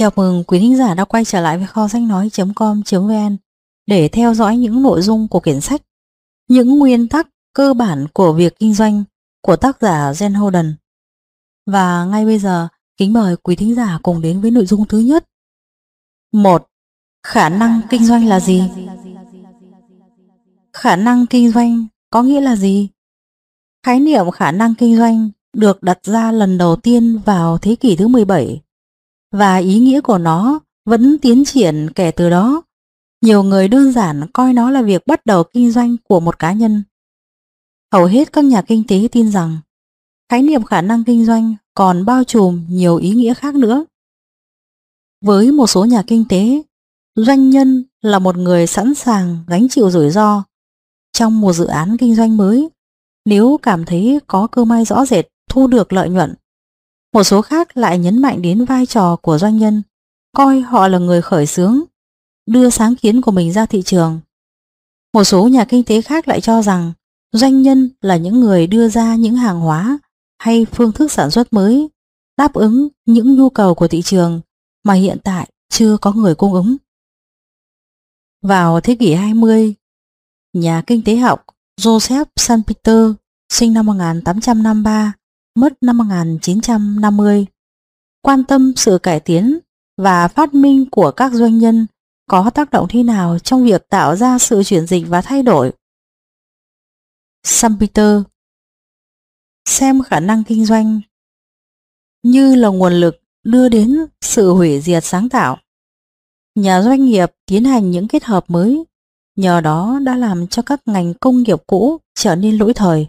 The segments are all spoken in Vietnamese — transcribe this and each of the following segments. Chào mừng quý thính giả đã quay trở lại với kho sách nói.com.vn để theo dõi những nội dung của quyển sách Những nguyên tắc cơ bản của việc kinh doanh của tác giả Jen Holden. Và ngay bây giờ, kính mời quý thính giả cùng đến với nội dung thứ nhất. 1. Khả năng kinh doanh là gì? Khả năng kinh doanh có nghĩa là gì? Khái niệm khả năng kinh doanh được đặt ra lần đầu tiên vào thế kỷ thứ 17 và ý nghĩa của nó vẫn tiến triển kể từ đó. Nhiều người đơn giản coi nó là việc bắt đầu kinh doanh của một cá nhân. Hầu hết các nhà kinh tế tin rằng khái niệm khả năng kinh doanh còn bao trùm nhiều ý nghĩa khác nữa. Với một số nhà kinh tế, doanh nhân là một người sẵn sàng gánh chịu rủi ro trong một dự án kinh doanh mới nếu cảm thấy có cơ may rõ rệt thu được lợi nhuận. Một số khác lại nhấn mạnh đến vai trò của doanh nhân, coi họ là người khởi xướng, đưa sáng kiến của mình ra thị trường. Một số nhà kinh tế khác lại cho rằng doanh nhân là những người đưa ra những hàng hóa hay phương thức sản xuất mới, đáp ứng những nhu cầu của thị trường mà hiện tại chưa có người cung ứng. Vào thế kỷ 20, nhà kinh tế học Joseph Schumpeter sinh năm 1853, mất năm 1950, quan tâm sự cải tiến và phát minh của các doanh nhân có tác động thế nào trong việc tạo ra sự chuyển dịch và thay đổi. Schumpeter xem khả năng kinh doanh như là nguồn lực đưa đến sự hủy diệt sáng tạo. Nhà doanh nghiệp tiến hành những kết hợp mới, nhờ đó đã làm cho các ngành công nghiệp cũ trở nên lỗi thời.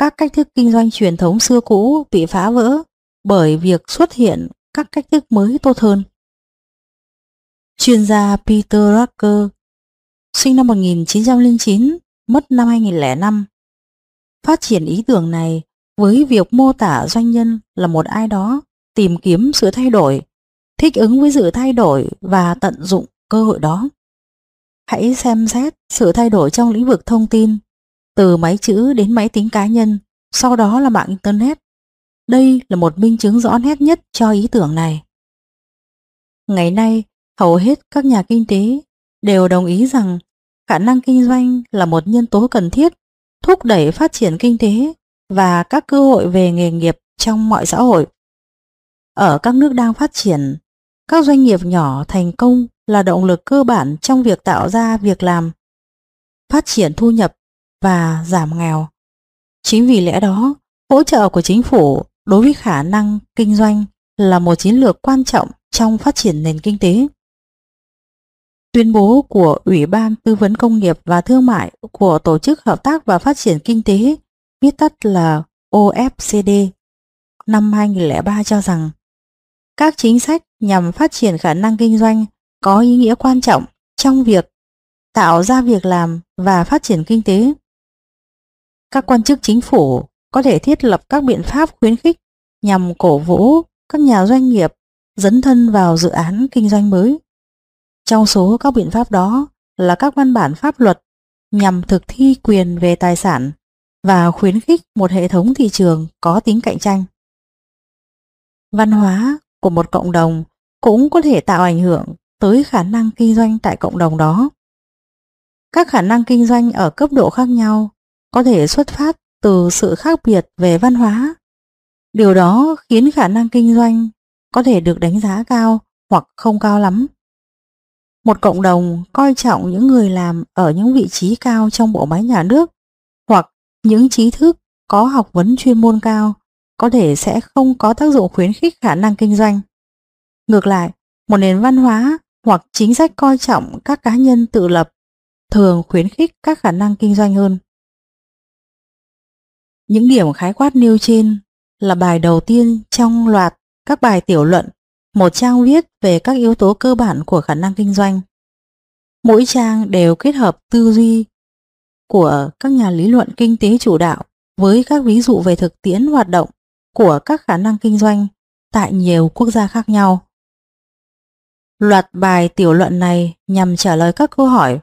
Các cách thức kinh doanh truyền thống xưa cũ bị phá vỡ bởi việc xuất hiện các cách thức mới tốt hơn. Chuyên gia Peter Drucker, sinh năm 1909, mất năm 2005, phát triển ý tưởng này với việc mô tả doanh nhân là một ai đó tìm kiếm sự thay đổi, thích ứng với sự thay đổi và tận dụng cơ hội đó. Hãy xem xét sự thay đổi trong lĩnh vực thông tin, từ máy chữ đến máy tính cá nhân, sau đó là mạng Internet. Đây là một minh chứng rõ nét nhất cho ý tưởng này. Ngày nay, hầu hết các nhà kinh tế đều đồng ý rằng khả năng kinh doanh là một nhân tố cần thiết, thúc đẩy phát triển kinh tế và các cơ hội về nghề nghiệp trong mọi xã hội. Ở các nước đang phát triển, các doanh nghiệp nhỏ thành công là động lực cơ bản trong việc tạo ra việc làm, phát triển thu nhập và giảm nghèo. Chính vì lẽ đó, hỗ trợ của chính phủ đối với khả năng kinh doanh là một chiến lược quan trọng trong phát triển nền kinh tế. Tuyên bố của Ủy ban Tư vấn Công nghiệp và Thương mại của Tổ chức Hợp tác và Phát triển Kinh tế, viết tắt là OECD, năm 2003 cho rằng các chính sách nhằm phát triển khả năng kinh doanh có ý nghĩa quan trọng trong việc tạo ra việc làm và phát triển kinh tế. Các quan chức chính phủ có thể thiết lập các biện pháp khuyến khích nhằm cổ vũ các nhà doanh nghiệp dấn thân vào dự án kinh doanh mới. Trong số các biện pháp đó là các văn bản pháp luật nhằm thực thi quyền về tài sản và khuyến khích một hệ thống thị trường có tính cạnh tranh. Văn hóa của một cộng đồng cũng có thể tạo ảnh hưởng tới khả năng kinh doanh tại cộng đồng đó. Các khả năng kinh doanh ở cấp độ khác nhau có thể xuất phát từ sự khác biệt về văn hóa. Điều đó khiến khả năng kinh doanh có thể được đánh giá cao hoặc không cao lắm. Một cộng đồng coi trọng những người làm ở những vị trí cao trong bộ máy nhà nước hoặc những trí thức có học vấn chuyên môn cao có thể sẽ không có tác dụng khuyến khích khả năng kinh doanh. Ngược lại, một nền văn hóa hoặc chính sách coi trọng các cá nhân tự lập thường khuyến khích các khả năng kinh doanh hơn. Những điểm khái quát nêu trên là bài đầu tiên trong loạt các bài tiểu luận, một trang viết về các yếu tố cơ bản của khả năng kinh doanh. Mỗi trang đều kết hợp tư duy của các nhà lý luận kinh tế chủ đạo với các ví dụ về thực tiễn hoạt động của các khả năng kinh doanh tại nhiều quốc gia khác nhau. Loạt bài tiểu luận này nhằm trả lời các câu hỏi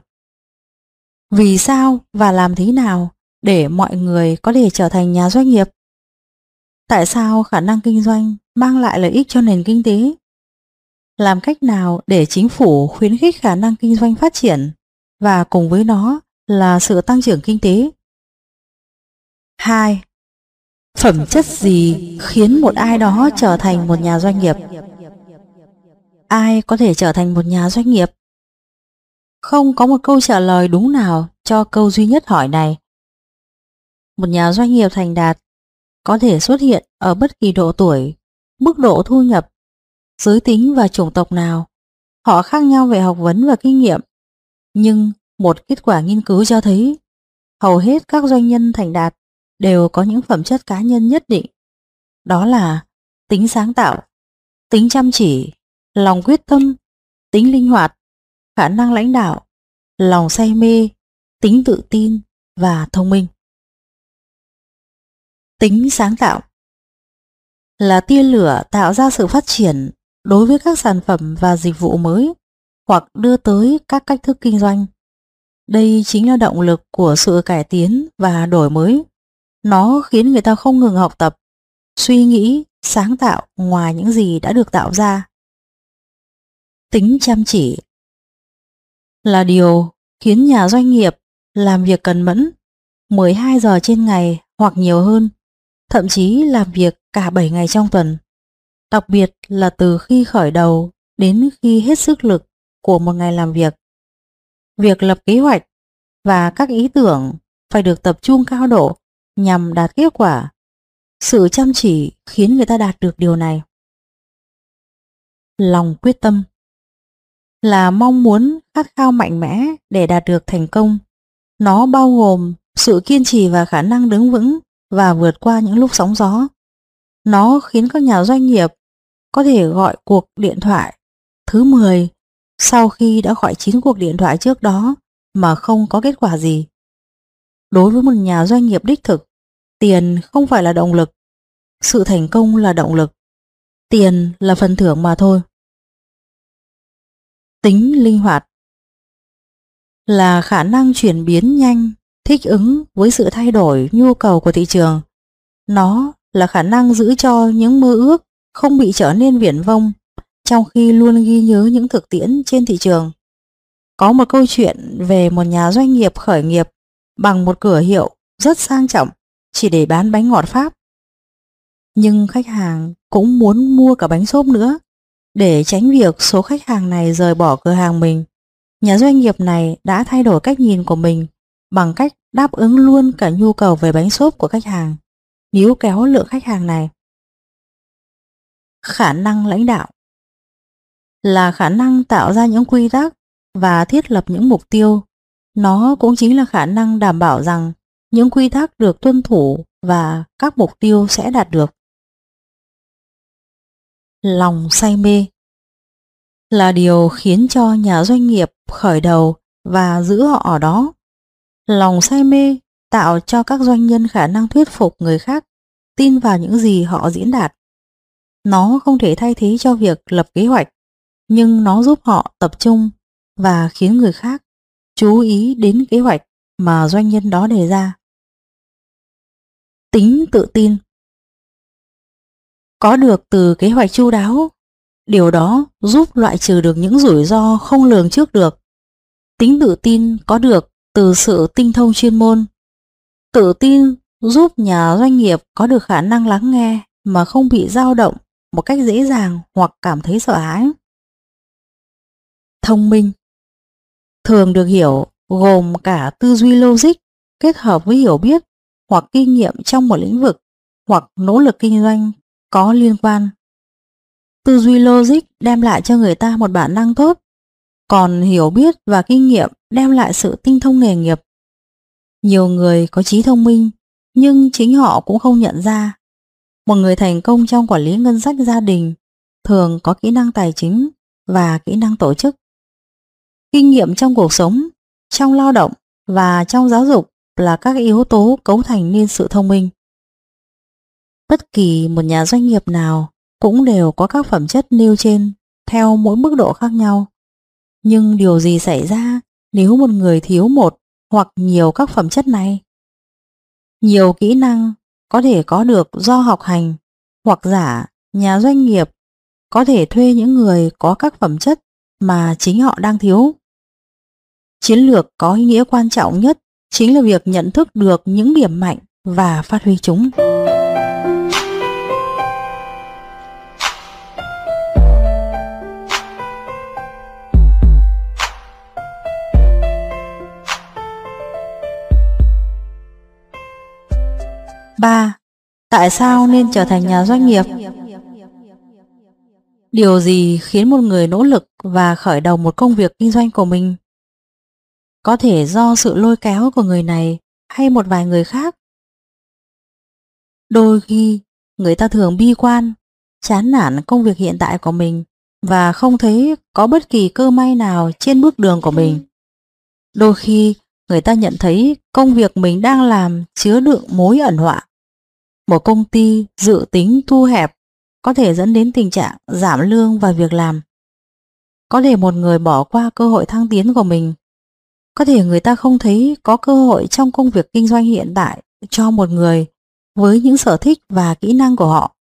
vì sao và làm thế nào để mọi người có thể trở thành nhà doanh nghiệp? Tại sao khả năng kinh doanh mang lại lợi ích cho nền kinh tế? làm cách nào để chính phủ khuyến khích khả năng kinh doanh phát triển và cùng với nó là sự tăng trưởng kinh tế. 2. Phẩm chất gì khiến một ai đó trở thành một nhà doanh nghiệp? Ai có thể trở thành một nhà doanh nghiệp? Không có một câu trả lời đúng nào cho câu duy nhất hỏi này. Một nhà doanh nghiệp thành đạt có thể xuất hiện ở bất kỳ độ tuổi, mức độ thu nhập, giới tính và chủng tộc nào. Họ khác nhau về học vấn và kinh nghiệm, nhưng một kết quả nghiên cứu cho thấy hầu hết các doanh nhân thành đạt đều có những phẩm chất cá nhân nhất định, đó là tính sáng tạo, tính chăm chỉ, lòng quyết tâm, tính linh hoạt, khả năng lãnh đạo, lòng say mê, tính tự tin và thông minh. Tính sáng tạo là tia lửa tạo ra sự phát triển đối với các sản phẩm và dịch vụ mới hoặc đưa tới các cách thức kinh doanh. Đây chính là động lực của sự cải tiến và đổi mới. Nó khiến người ta không ngừng học tập, suy nghĩ, sáng tạo ngoài những gì đã được tạo ra. Tính chăm chỉ là điều khiến nhà doanh nghiệp làm việc cần mẫn 12 giờ trên ngày hoặc nhiều hơn, thậm chí làm việc cả 7 ngày trong tuần, đặc biệt là từ khi khởi đầu đến khi hết sức lực của một ngày làm việc. Việc lập kế hoạch và các ý tưởng phải được tập trung cao độ nhằm đạt kết quả. Sự chăm chỉ khiến người ta đạt được điều này. Lòng quyết tâm là mong muốn khát khao mạnh mẽ để đạt được thành công. Nó bao gồm sự kiên trì và khả năng đứng vững và vượt qua những lúc sóng gió. Nó khiến các nhà doanh nghiệp có thể gọi cuộc điện thoại thứ 10 sau khi đã gọi 9 cuộc điện thoại trước đó mà không có kết quả gì. Đối với một nhà doanh nghiệp đích thực, tiền không phải là động lực, sự thành công là động lực, tiền là phần thưởng mà thôi. Tính linh hoạt là khả năng chuyển biến nhanh, thích ứng với sự thay đổi nhu cầu của thị trường. Nó là khả năng giữ cho những mơ ước không bị trở nên viển vông, trong khi luôn ghi nhớ những thực tiễn trên thị trường. Có một câu chuyện về một nhà doanh nghiệp khởi nghiệp bằng một cửa hiệu rất sang trọng chỉ để bán bánh ngọt Pháp. Nhưng khách hàng cũng muốn mua cả bánh xốp nữa. Để tránh việc số khách hàng này rời bỏ cửa hàng mình, nhà doanh nghiệp này đã thay đổi cách nhìn của mình bằng cách đáp ứng luôn cả nhu cầu về bánh xốp của khách hàng, níu kéo lượng khách hàng này. Khả năng lãnh đạo là khả năng tạo ra những quy tắc và thiết lập những mục tiêu. Nó cũng chính là khả năng đảm bảo rằng những quy tắc được tuân thủ và các mục tiêu sẽ đạt được. Lòng say mê là điều khiến cho nhà doanh nghiệp khởi đầu và giữ họ ở đó. Lòng say mê tạo cho các doanh nhân khả năng thuyết phục người khác tin vào những gì họ diễn đạt. Nó không thể thay thế cho việc lập kế hoạch, nhưng nó giúp họ tập trung và khiến người khác chú ý đến kế hoạch mà doanh nhân đó đề ra. Tính tự tin có được từ kế hoạch chu đáo, điều đó giúp loại trừ được những rủi ro không lường trước được. Tính tự tin có được từ sự tinh thông chuyên môn. Tự tin giúp nhà doanh nghiệp có được khả năng lắng nghe mà không bị dao động một cách dễ dàng hoặc cảm thấy sợ hãi. Thông minh thường được hiểu gồm cả tư duy logic kết hợp với hiểu biết hoặc kinh nghiệm trong một lĩnh vực hoặc nỗ lực kinh doanh có liên quan. Tư duy logic đem lại cho người ta một bản năng tốt, còn hiểu biết và kinh nghiệm đem lại sự tinh thông nghề nghiệp. Nhiều người có trí thông minh nhưng chính họ cũng không nhận ra. Một người thành công trong quản lý ngân sách gia đình thường có kỹ năng tài chính và kỹ năng tổ chức. Kinh nghiệm trong cuộc sống, trong lao động và trong giáo dục là các yếu tố cấu thành nên sự thông minh. Bất kỳ một nhà doanh nghiệp nào cũng đều có các phẩm chất nêu trên theo mỗi mức độ khác nhau. Nhưng điều gì xảy ra nếu một người thiếu một hoặc nhiều các phẩm chất này? Nhiều kỹ năng có thể có được do học hành hoặc giả nhà doanh nghiệp có thể thuê những người có các phẩm chất mà chính họ đang thiếu. Chiến lược có ý nghĩa quan trọng nhất chính là việc nhận thức được những điểm mạnh và phát huy chúng. Ba, tại sao nên trở thành nhà doanh nghiệp? Điều gì khiến một người nỗ lực và khởi đầu một công việc kinh doanh của mình? Có thể do sự lôi kéo của người này hay một vài người khác. Đôi khi, người ta thường bi quan, chán nản công việc hiện tại của mình và không thấy có bất kỳ cơ may nào trên bước đường của mình. Đôi khi, người ta nhận thấy công việc mình đang làm chứa đựng mối ẩn họa. Một công ty dự tính thu hẹp có thể dẫn đến tình trạng giảm lương và việc làm. Có thể một người bỏ qua cơ hội thăng tiến của mình. Có thể người ta không thấy có cơ hội trong công việc kinh doanh hiện tại cho một người với những sở thích và kỹ năng của họ.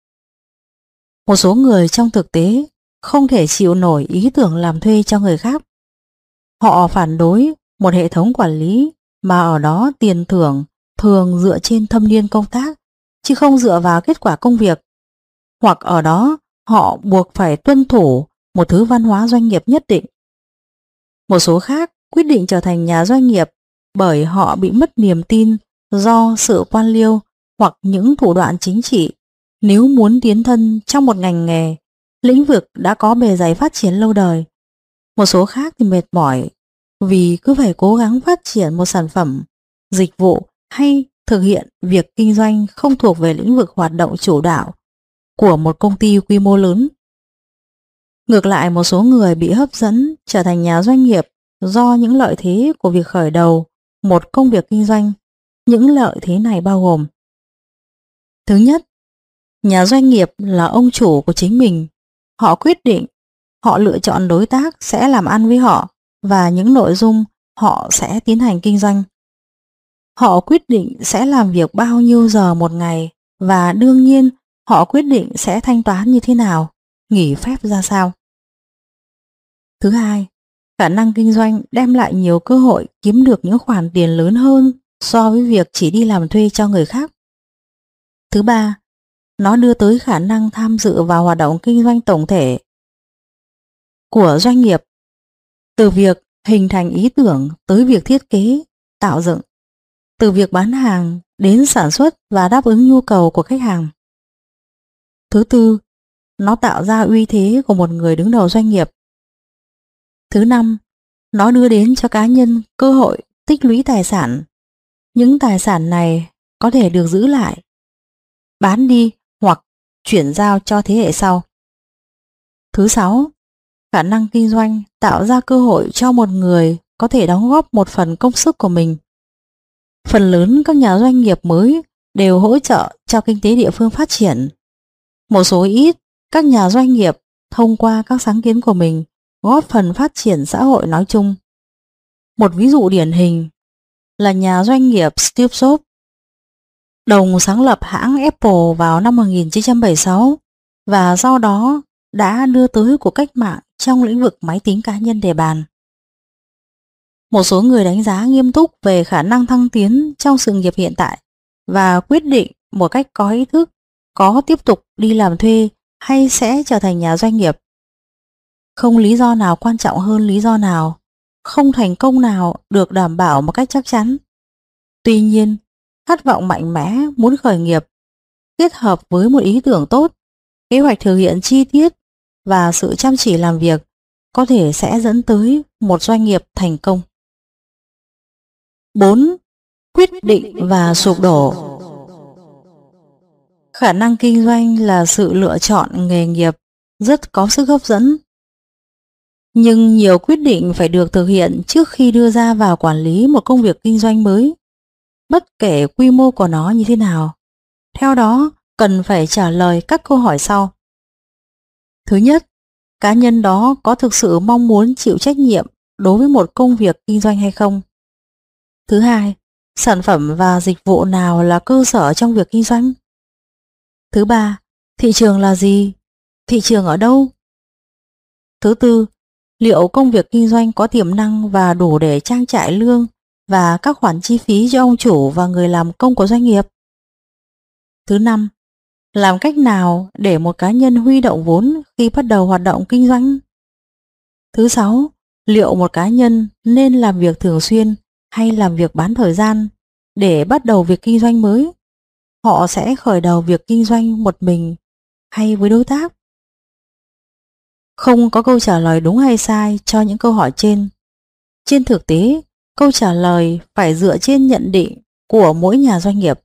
Một số người trong thực tế không thể chịu nổi ý tưởng làm thuê cho người khác. Họ phản đối một hệ thống quản lý mà ở đó tiền thưởng thường dựa trên thâm niên công tác chứ không dựa vào kết quả công việc. Hoặc ở đó họ buộc phải tuân thủ một thứ văn hóa doanh nghiệp nhất định. Một số khác quyết định trở thành nhà doanh nghiệp bởi họ bị mất niềm tin do sự quan liêu hoặc những thủ đoạn chính trị nếu muốn tiến thân trong một ngành nghề, lĩnh vực đã có bề dày phát triển lâu đời. Một số khác thì mệt mỏi vì cứ phải cố gắng phát triển một sản phẩm, dịch vụ hay thực hiện việc kinh doanh không thuộc về lĩnh vực hoạt động chủ đạo của một công ty quy mô lớn. Ngược lại, một số người bị hấp dẫn trở thành nhà doanh nghiệp do những lợi thế của việc khởi đầu một công việc kinh doanh. Những lợi thế này bao gồm: thứ nhất, nhà doanh nghiệp là ông chủ của chính mình. Họ quyết định, họ lựa chọn đối tác sẽ làm ăn với họ và những nội dung họ sẽ tiến hành kinh doanh. Họ quyết định sẽ làm việc bao nhiêu giờ một ngày và đương nhiên họ quyết định sẽ thanh toán như thế nào, nghỉ phép ra sao. Thứ hai, khả năng kinh doanh đem lại nhiều cơ hội kiếm được những khoản tiền lớn hơn so với việc chỉ đi làm thuê cho người khác. Thứ ba, nó đưa tới khả năng tham dự vào hoạt động kinh doanh tổng thể của doanh nghiệp, từ việc hình thành ý tưởng tới việc thiết kế, tạo dựng, từ việc bán hàng đến sản xuất và đáp ứng nhu cầu của khách hàng. Thứ tư, nó tạo ra uy thế của một người đứng đầu doanh nghiệp. Thứ năm, nó đưa đến cho cá nhân cơ hội tích lũy tài sản. Những tài sản này có thể được giữ lại, bán đi hoặc chuyển giao cho thế hệ sau. Thứ sáu, khả năng kinh doanh tạo ra cơ hội cho một người có thể đóng góp một phần công sức của mình. Phần lớn các nhà doanh nghiệp mới đều hỗ trợ cho kinh tế địa phương phát triển. Một số ít các nhà doanh nghiệp thông qua các sáng kiến của mình góp phần phát triển xã hội nói chung. Một ví dụ điển hình là nhà doanh nghiệp Steve Jobs, đồng sáng lập hãng Apple vào năm 1976 và do đó đã đưa tới cuộc cách mạng trong lĩnh vực máy tính cá nhân để bàn. Một số người đánh giá nghiêm túc về khả năng thăng tiến trong sự nghiệp hiện tại và quyết định một cách có ý thức có tiếp tục đi làm thuê hay sẽ trở thành nhà doanh nghiệp. Không lý do nào quan trọng hơn lý do nào, không thành công nào được đảm bảo một cách chắc chắn. Tuy nhiên, khát vọng mạnh mẽ muốn khởi nghiệp, kết hợp với một ý tưởng tốt, kế hoạch thực hiện chi tiết và sự chăm chỉ làm việc có thể sẽ dẫn tới một doanh nghiệp thành công. 4. Quyết định và sụp đổ. Khả năng kinh doanh là sự lựa chọn nghề nghiệp rất có sức hấp dẫn. Nhưng nhiều quyết định phải được thực hiện trước khi đưa ra vào quản lý một công việc kinh doanh mới, bất kể quy mô của nó như thế nào. Theo đó, cần phải trả lời các câu hỏi sau. Thứ nhất, cá nhân đó có thực sự mong muốn chịu trách nhiệm đối với một công việc kinh doanh hay không? Thứ hai, sản phẩm và dịch vụ nào là cơ sở trong việc kinh doanh? Thứ ba, thị trường là gì? Thị trường ở đâu? Thứ tư, liệu công việc kinh doanh có tiềm năng và đủ để trang trải lương và các khoản chi phí cho ông chủ và người làm công của doanh nghiệp? Thứ năm, làm cách nào để một cá nhân huy động vốn khi bắt đầu hoạt động kinh doanh? Thứ sáu, liệu một cá nhân nên làm việc thường xuyên hay làm việc bán thời gian để bắt đầu việc kinh doanh mới? Họ sẽ khởi đầu việc kinh doanh một mình hay với đối tác? Không có câu trả lời đúng hay sai cho những câu hỏi trên. Trên thực tế, câu trả lời phải dựa trên nhận định của mỗi nhà doanh nghiệp.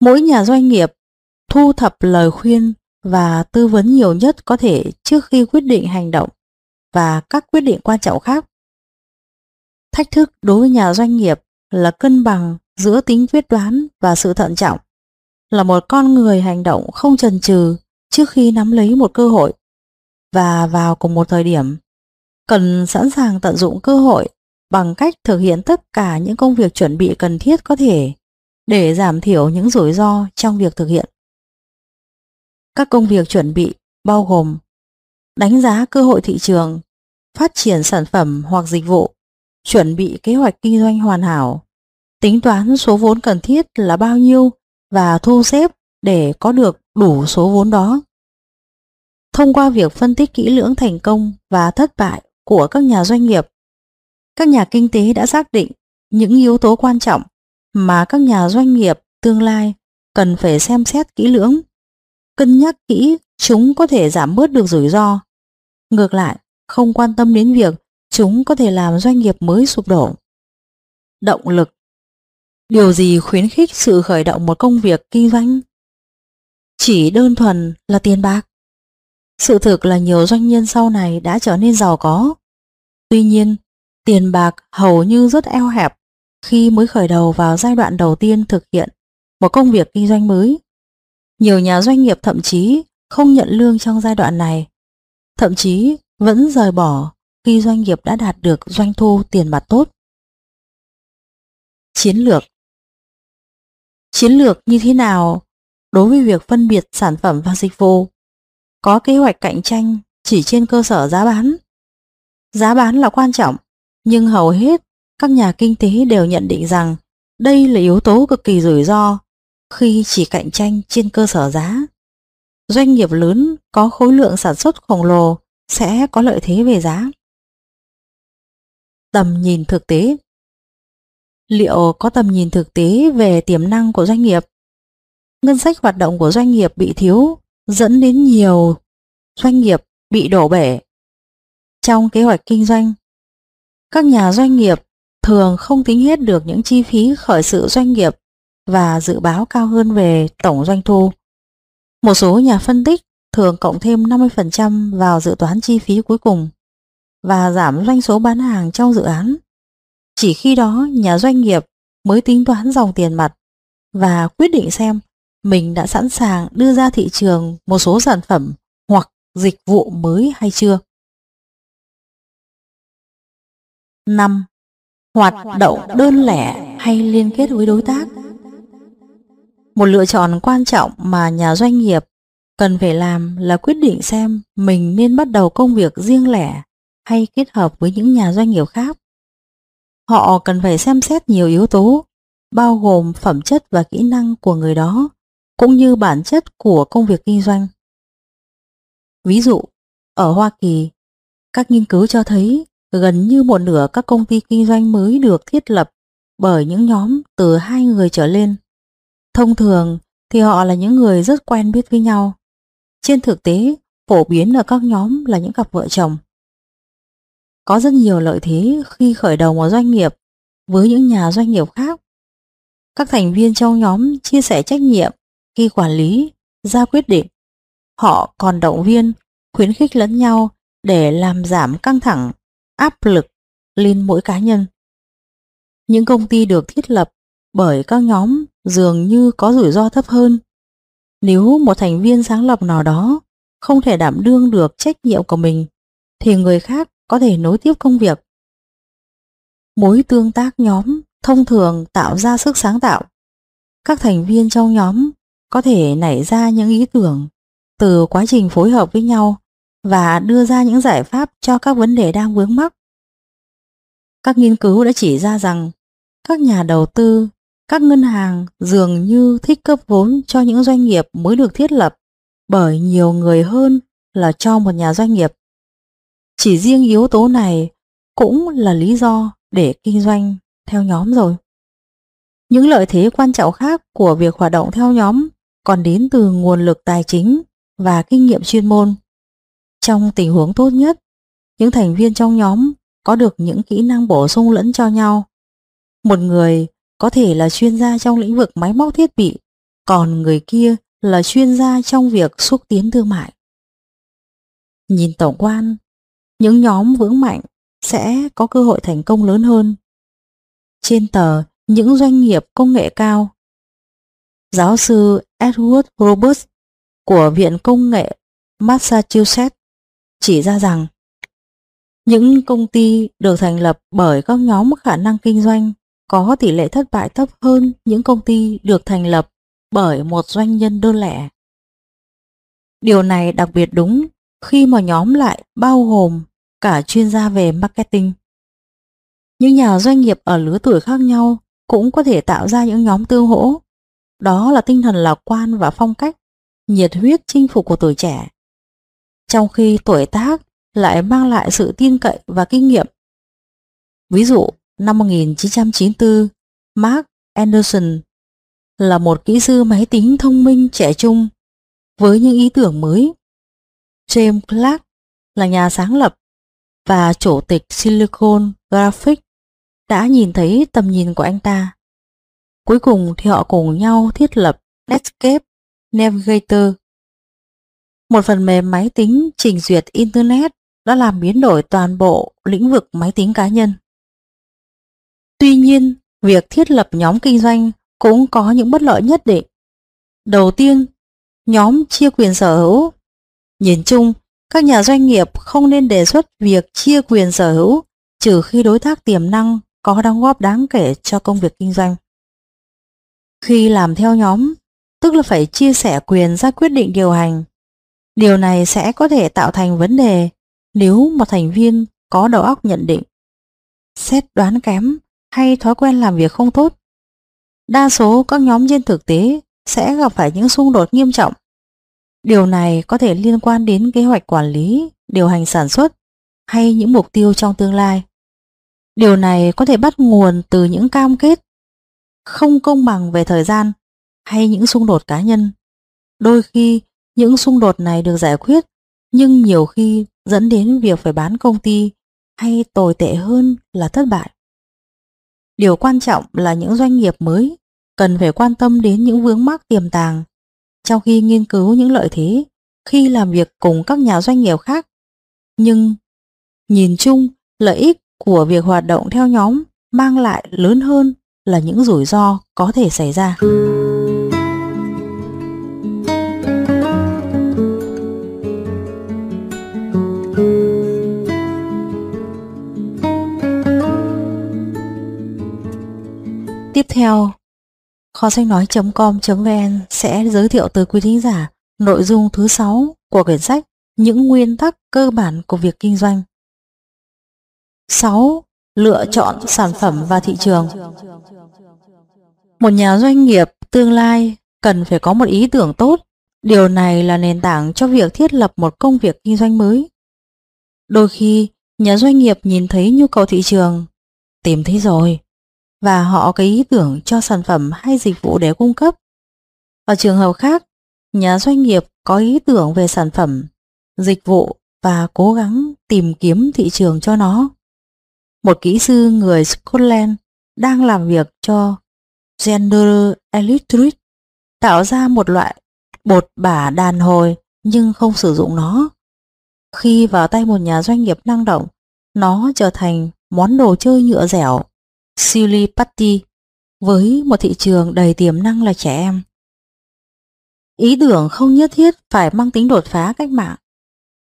Mỗi nhà doanh nghiệp thu thập lời khuyên và tư vấn nhiều nhất có thể trước khi quyết định hành động và các quyết định quan trọng khác. Thách thức đối với nhà doanh nghiệp là cân bằng giữa tính quyết đoán và sự thận trọng, là một con người hành động không chần chừ trước khi nắm lấy một cơ hội và vào cùng một thời điểm, cần sẵn sàng tận dụng cơ hội bằng cách thực hiện tất cả những công việc chuẩn bị cần thiết có thể để giảm thiểu những rủi ro trong việc thực hiện. Các công việc chuẩn bị bao gồm đánh giá cơ hội thị trường, phát triển sản phẩm hoặc dịch vụ, chuẩn bị kế hoạch kinh doanh hoàn hảo, tính toán số vốn cần thiết là bao nhiêu và thu xếp để có được đủ số vốn đó. Thông qua việc phân tích kỹ lưỡng thành công và thất bại của các nhà doanh nghiệp, các nhà kinh tế đã xác định những yếu tố quan trọng mà các nhà doanh nghiệp tương lai cần phải xem xét kỹ lưỡng, cân nhắc kỹ chúng có thể giảm bớt được rủi ro. Ngược lại, không quan tâm đến việc chúng có thể làm doanh nghiệp mới sụp đổ. Động lực. Điều gì khuyến khích sự khởi động một công việc kinh doanh? Chỉ đơn thuần là tiền bạc. Sự thực là nhiều doanh nhân sau này đã trở nên giàu có. Tuy nhiên, tiền bạc hầu như rất eo hẹp khi mới khởi đầu vào giai đoạn đầu tiên thực hiện một công việc kinh doanh mới. Nhiều nhà doanh nghiệp thậm chí không nhận lương trong giai đoạn này, thậm chí vẫn rời bỏ khi doanh nghiệp đã đạt được doanh thu tiền mặt tốt. Chiến lược. Chiến lược như thế nào đối với việc phân biệt sản phẩm và dịch vụ? Có kế hoạch cạnh tranh chỉ trên cơ sở giá bán. Giá bán là quan trọng, nhưng hầu hết các nhà kinh tế đều nhận định rằng đây là yếu tố cực kỳ rủi ro khi chỉ cạnh tranh trên cơ sở giá. Doanh nghiệp lớn có khối lượng sản xuất khổng lồ sẽ có lợi thế về giá. Tầm nhìn thực tế. Liệu có tầm nhìn thực tế về tiềm năng của doanh nghiệp? Ngân sách hoạt động của doanh nghiệp bị thiếu, dẫn đến nhiều doanh nghiệp bị đổ bể. Trong kế hoạch kinh doanh, các nhà doanh nghiệp thường không tính hết được những chi phí khởi sự doanh nghiệp và dự báo cao hơn về tổng doanh thu. Một số nhà phân tích thường cộng thêm 50% vào dự toán chi phí cuối cùng và giảm doanh số bán hàng trong dự án. Chỉ khi đó nhà doanh nghiệp mới tính toán dòng tiền mặt và quyết định xem mình đã sẵn sàng đưa ra thị trường một số sản phẩm hoặc dịch vụ mới hay chưa. 5. Hoạt động đơn lẻ hay liên kết với đối tác. Một lựa chọn quan trọng mà nhà doanh nghiệp cần phải làm là quyết định xem mình nên bắt đầu công việc riêng lẻ hay kết hợp với những nhà doanh nghiệp khác. Họ cần phải xem xét nhiều yếu tố, bao gồm phẩm chất và kỹ năng của người đó, cũng như bản chất của công việc kinh doanh. Ví dụ, ở Hoa Kỳ, các nghiên cứu cho thấy gần như một nửa các công ty kinh doanh mới được thiết lập bởi những nhóm từ 2 người trở lên. Thông thường thì họ là những người rất quen biết với nhau. Trên thực tế, phổ biến ở các nhóm là những cặp vợ chồng. Có rất nhiều lợi thế khi khởi đầu một doanh nghiệp với những nhà doanh nghiệp khác. Các thành viên trong nhóm chia sẻ trách nhiệm khi quản lý, ra quyết định. Họ còn động viên, khuyến khích lẫn nhau để làm giảm căng thẳng, áp lực lên mỗi cá nhân. Những công ty được thiết lập bởi các nhóm dường như có rủi ro thấp hơn. Nếu một thành viên sáng lập nào đó không thể đảm đương được trách nhiệm của mình, thì người khác có thể nối tiếp công việc. Mối tương tác nhóm thông thường tạo ra sức sáng tạo. Các thành viên trong nhóm có thể nảy ra những ý tưởng từ quá trình phối hợp với nhau và đưa ra những giải pháp cho các vấn đề đang vướng mắc. Các nghiên cứu đã chỉ ra rằng các nhà đầu tư, các ngân hàng dường như thích cấp vốn cho những doanh nghiệp mới được thiết lập bởi nhiều người hơn là cho một nhà doanh nghiệp. Chỉ riêng yếu tố này cũng là lý do để kinh doanh theo nhóm rồi. Những lợi thế quan trọng khác của việc hoạt động theo nhóm còn đến từ nguồn lực tài chính và kinh nghiệm chuyên môn. Trong tình huống tốt nhất, những thành viên trong nhóm có được những kỹ năng bổ sung lẫn cho nhau. Một người có thể là chuyên gia trong lĩnh vực máy móc thiết bị, còn người kia là chuyên gia trong việc xúc tiến thương mại. Nhìn tổng quan, những nhóm vững mạnh sẽ có cơ hội thành công lớn hơn. Trên tờ những doanh nghiệp công nghệ cao, giáo sư Edward Roberts của Viện Công nghệ Massachusetts chỉ ra rằng những công ty được thành lập bởi các nhóm khả năng kinh doanh có tỷ lệ thất bại thấp hơn những công ty được thành lập bởi một doanh nhân đơn lẻ. Điều này đặc biệt đúng khi mà nhóm lại bao gồm cả chuyên gia về marketing. Những nhà doanh nghiệp ở lứa tuổi khác nhau cũng có thể tạo ra những nhóm tương hỗ. Đó là tinh thần lạc quan và phong cách nhiệt huyết chinh phục của tuổi trẻ, trong khi tuổi tác lại mang lại sự tin cậy và kinh nghiệm. Ví dụ, năm 1994, Marc Anderson là một kỹ sư máy tính thông minh trẻ trung với những ý tưởng mới. James Clark là nhà sáng lập và chủ tịch Silicon Graphics đã nhìn thấy tầm nhìn của anh ta. Cuối cùng thì họ cùng nhau thiết lập Netscape Navigator, một phần mềm máy tính trình duyệt Internet đã làm biến đổi toàn bộ lĩnh vực máy tính cá nhân. Tuy nhiên, việc thiết lập nhóm kinh doanh cũng có những bất lợi nhất định. Đầu tiên, nhóm chia quyền sở hữu. Nhìn chung, các nhà doanh nghiệp không nên đề xuất việc chia quyền sở hữu trừ khi đối tác tiềm năng có đóng góp đáng kể cho công việc kinh doanh. Khi làm theo nhóm, tức là phải chia sẻ quyền ra quyết định điều hành. Điều này sẽ có thể tạo thành vấn đề nếu một thành viên có đầu óc nhận định, xét đoán kém hay thói quen làm việc không tốt. Đa số các nhóm trên thực tế sẽ gặp phải những xung đột nghiêm trọng. Điều này có thể liên quan đến kế hoạch quản lý, điều hành sản xuất hay những mục tiêu trong tương lai. Điều này có thể bắt nguồn từ những cam kết không công bằng về thời gian hay những xung đột cá nhân. Đôi khi những xung đột này được giải quyết, nhưng nhiều khi dẫn đến việc phải bán công ty hay tồi tệ hơn là thất bại. Điều quan trọng là những doanh nghiệp mới cần phải quan tâm đến những vướng mắc tiềm tàng, trong khi nghiên cứu những lợi thế khi làm việc cùng các nhà doanh nghiệp khác. Nhưng nhìn chung, lợi ích của việc hoạt động theo nhóm mang lại lớn hơn là những rủi ro có thể xảy ra. Tiếp theo, kho sách nói.com.vn sẽ giới thiệu tới quý thính giả nội dung thứ 6 của quyển sách Những nguyên tắc cơ bản của việc kinh doanh. 6. Lựa chọn sản phẩm và thị trường. Một nhà doanh nghiệp tương lai cần phải có một ý tưởng tốt. Điều này là nền tảng cho việc thiết lập một công việc kinh doanh mới. Đôi khi, nhà doanh nghiệp nhìn thấy nhu cầu thị trường, tìm thấy rồi, và họ có ý tưởng cho sản phẩm hay dịch vụ để cung cấp. Ở trường hợp khác, nhà doanh nghiệp có ý tưởng về sản phẩm, dịch vụ và cố gắng tìm kiếm thị trường cho nó. Một kỹ sư người Scotland đang làm việc cho General Electric tạo ra một loại bột bả đàn hồi nhưng không sử dụng nó. Khi vào tay một nhà doanh nghiệp năng động, nó trở thành món đồ chơi nhựa dẻo SillyPatty với một thị trường đầy tiềm năng là trẻ em. Ý tưởng không nhất thiết phải mang tính đột phá cách mạng.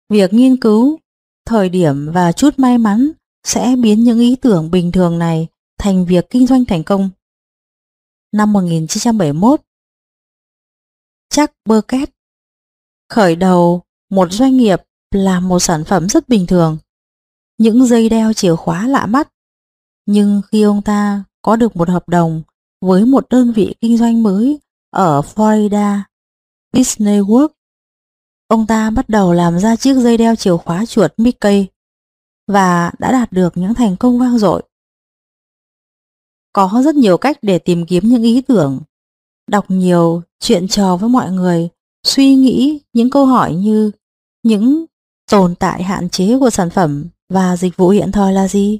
Việc nghiên cứu, thời điểm và chút may mắn sẽ biến những ý tưởng bình thường này thành việc kinh doanh thành công. Năm 1971, Chuck Burkett khởi đầu một doanh nghiệp là một sản phẩm rất bình thường, những dây đeo chìa khóa lạ mắt. Nhưng khi ông ta có được một hợp đồng với một đơn vị kinh doanh mới ở Florida, Disney World, ông ta bắt đầu làm ra chiếc dây đeo chìa khóa chuột Mickey và đã đạt được những thành công vang dội. Có rất nhiều cách để tìm kiếm những ý tưởng, đọc nhiều, chuyện trò với mọi người, suy nghĩ những câu hỏi như những tồn tại hạn chế của sản phẩm và dịch vụ hiện thời là gì?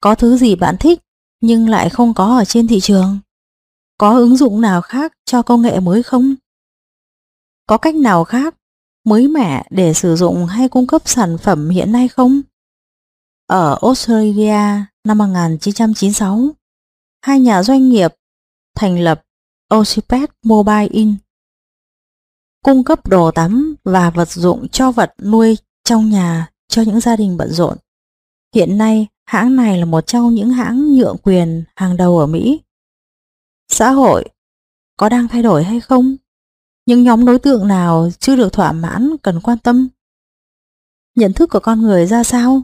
Có thứ gì bạn thích nhưng lại không có ở trên thị trường? Có ứng dụng nào khác cho công nghệ mới không? Có cách nào khác mới mẻ để sử dụng hay cung cấp sản phẩm hiện nay không? Ở Australia năm 1996, hai nhà doanh nghiệp thành lập Ospet Mobile In, cung cấp đồ tắm và vật dụng cho vật nuôi trong nhà cho những gia đình bận rộn. Hiện nay, hãng này là một trong những hãng nhượng quyền hàng đầu ở Mỹ. Xã hội có đang thay đổi hay không? Những nhóm đối tượng nào chưa được thỏa mãn cần quan tâm? Nhận thức của con người ra sao?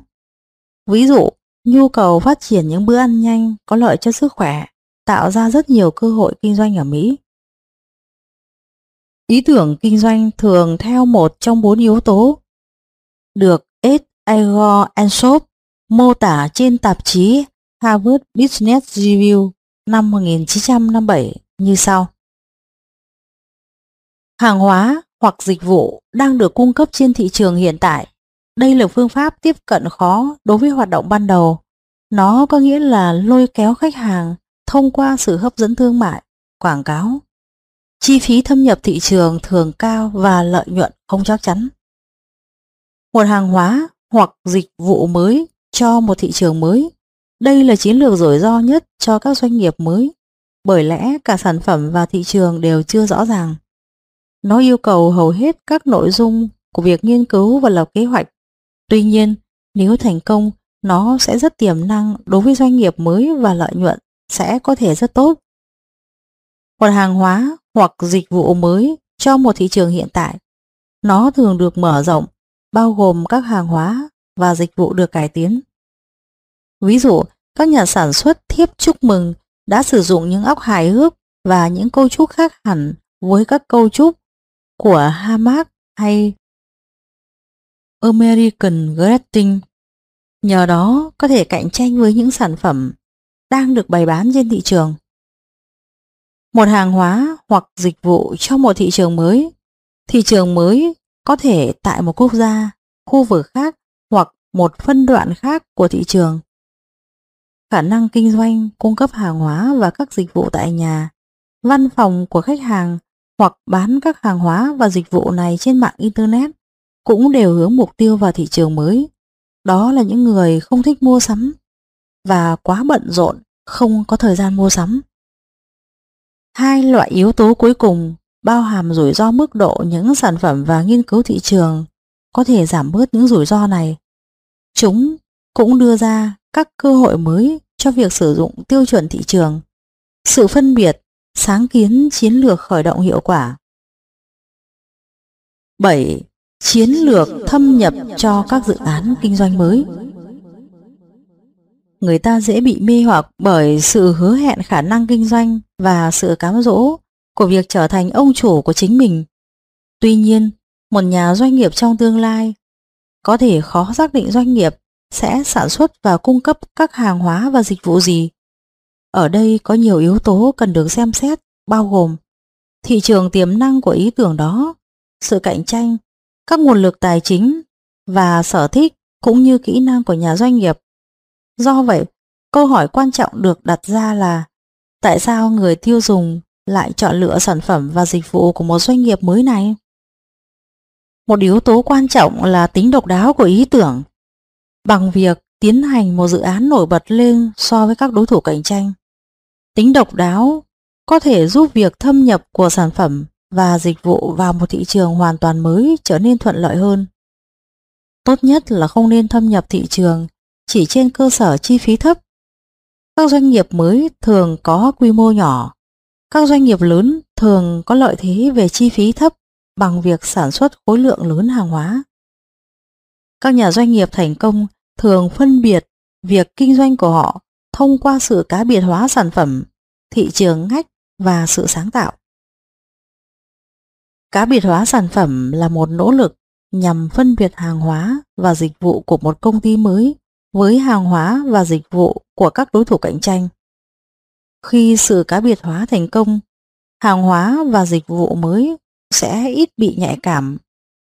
Ví dụ, nhu cầu phát triển những bữa ăn nhanh có lợi cho sức khỏe tạo ra rất nhiều cơ hội kinh doanh ở Mỹ. Ý tưởng kinh doanh thường theo một trong bốn yếu tố được Igor Ansoff mô tả trên tạp chí Harvard Business Review năm 1957 như sau. Hàng hóa hoặc dịch vụ đang được cung cấp trên thị trường hiện tại. Đây là phương pháp tiếp cận khó đối với hoạt động ban đầu. Nó có nghĩa là lôi kéo khách hàng thông qua sự hấp dẫn thương mại, quảng cáo. Chi phí thâm nhập thị trường thường cao và lợi nhuận không chắc chắn. Một hàng hóa hoặc dịch vụ mới cho một thị trường mới. Đây là chiến lược rủi ro nhất cho các doanh nghiệp mới, bởi lẽ cả sản phẩm và thị trường đều chưa rõ ràng. Nó yêu cầu hầu hết các nội dung của việc nghiên cứu và lập kế hoạch. Tuy nhiên, nếu thành công, nó sẽ rất tiềm năng đối với doanh nghiệp mới và lợi nhuận sẽ có thể rất tốt. Một hàng hóa hoặc dịch vụ mới cho một thị trường hiện tại. Nó thường được mở rộng, bao gồm các hàng hóa và dịch vụ được cải tiến. Ví dụ, các nhà sản xuất thiếp chúc mừng đã sử dụng những óc hài hước và những cấu trúc khác hẳn với các cấu trúc của Hallmark hay American Greeting. Nhờ đó có thể cạnh tranh với những sản phẩm đang được bày bán trên thị trường. Một hàng hóa hoặc dịch vụ cho một thị trường mới. Thị trường mới có thể tại một quốc gia, khu vực khác hoặc một phân đoạn khác của thị trường. Khả năng kinh doanh cung cấp hàng hóa và các dịch vụ tại nhà, văn phòng của khách hàng hoặc bán các hàng hóa và dịch vụ này trên mạng Internet cũng đều hướng mục tiêu vào thị trường mới. Đó là những người không thích mua sắm và quá bận rộn, không có thời gian mua sắm. Hai loại yếu tố cuối cùng bao hàm rủi ro mức độ những sản phẩm và nghiên cứu thị trường có thể giảm bớt những rủi ro này. Chúng cũng đưa ra các cơ hội mới cho việc sử dụng tiêu chuẩn thị trường, sự phân biệt, sáng kiến chiến lược khởi động hiệu quả. 7. Chiến lược thâm nhập cho các dự án kinh doanh mới. Người ta dễ bị mê hoặc bởi sự hứa hẹn khả năng kinh doanh và sự cám dỗ của việc trở thành ông chủ của chính mình. Tuy nhiên, một nhà doanh nghiệp trong tương lai có thể khó xác định doanh nghiệp sẽ sản xuất và cung cấp các hàng hóa và dịch vụ gì. Ở đây có nhiều yếu tố cần được xem xét, bao gồm thị trường tiềm năng của ý tưởng đó, sự cạnh tranh, các nguồn lực tài chính và sở thích cũng như kỹ năng của nhà doanh nghiệp. Do vậy, câu hỏi quan trọng được đặt ra là tại sao người tiêu dùng lại chọn lựa sản phẩm và dịch vụ của một doanh nghiệp mới này? Một yếu tố quan trọng là tính độc đáo của ý tưởng. Bằng việc tiến hành một dự án nổi bật lên so với các đối thủ cạnh tranh, tính độc đáo có thể giúp việc thâm nhập của sản phẩm và dịch vụ vào một thị trường hoàn toàn mới trở nên thuận lợi hơn. Tốt nhất là không nên thâm nhập thị trường chỉ trên cơ sở chi phí thấp. Các doanh nghiệp mới thường có quy mô nhỏ. Các doanh nghiệp lớn thường có lợi thế về chi phí thấp bằng việc sản xuất khối lượng lớn hàng hóa. Các nhà doanh nghiệp thành công thường phân biệt việc kinh doanh của họ thông qua sự cá biệt hóa sản phẩm, thị trường ngách và sự sáng tạo. Cá biệt hóa sản phẩm là một nỗ lực nhằm phân biệt hàng hóa và dịch vụ của một công ty mới với hàng hóa và dịch vụ của các đối thủ cạnh tranh. Khi sự cá biệt hóa thành công, hàng hóa và dịch vụ mới sẽ ít bị nhạy cảm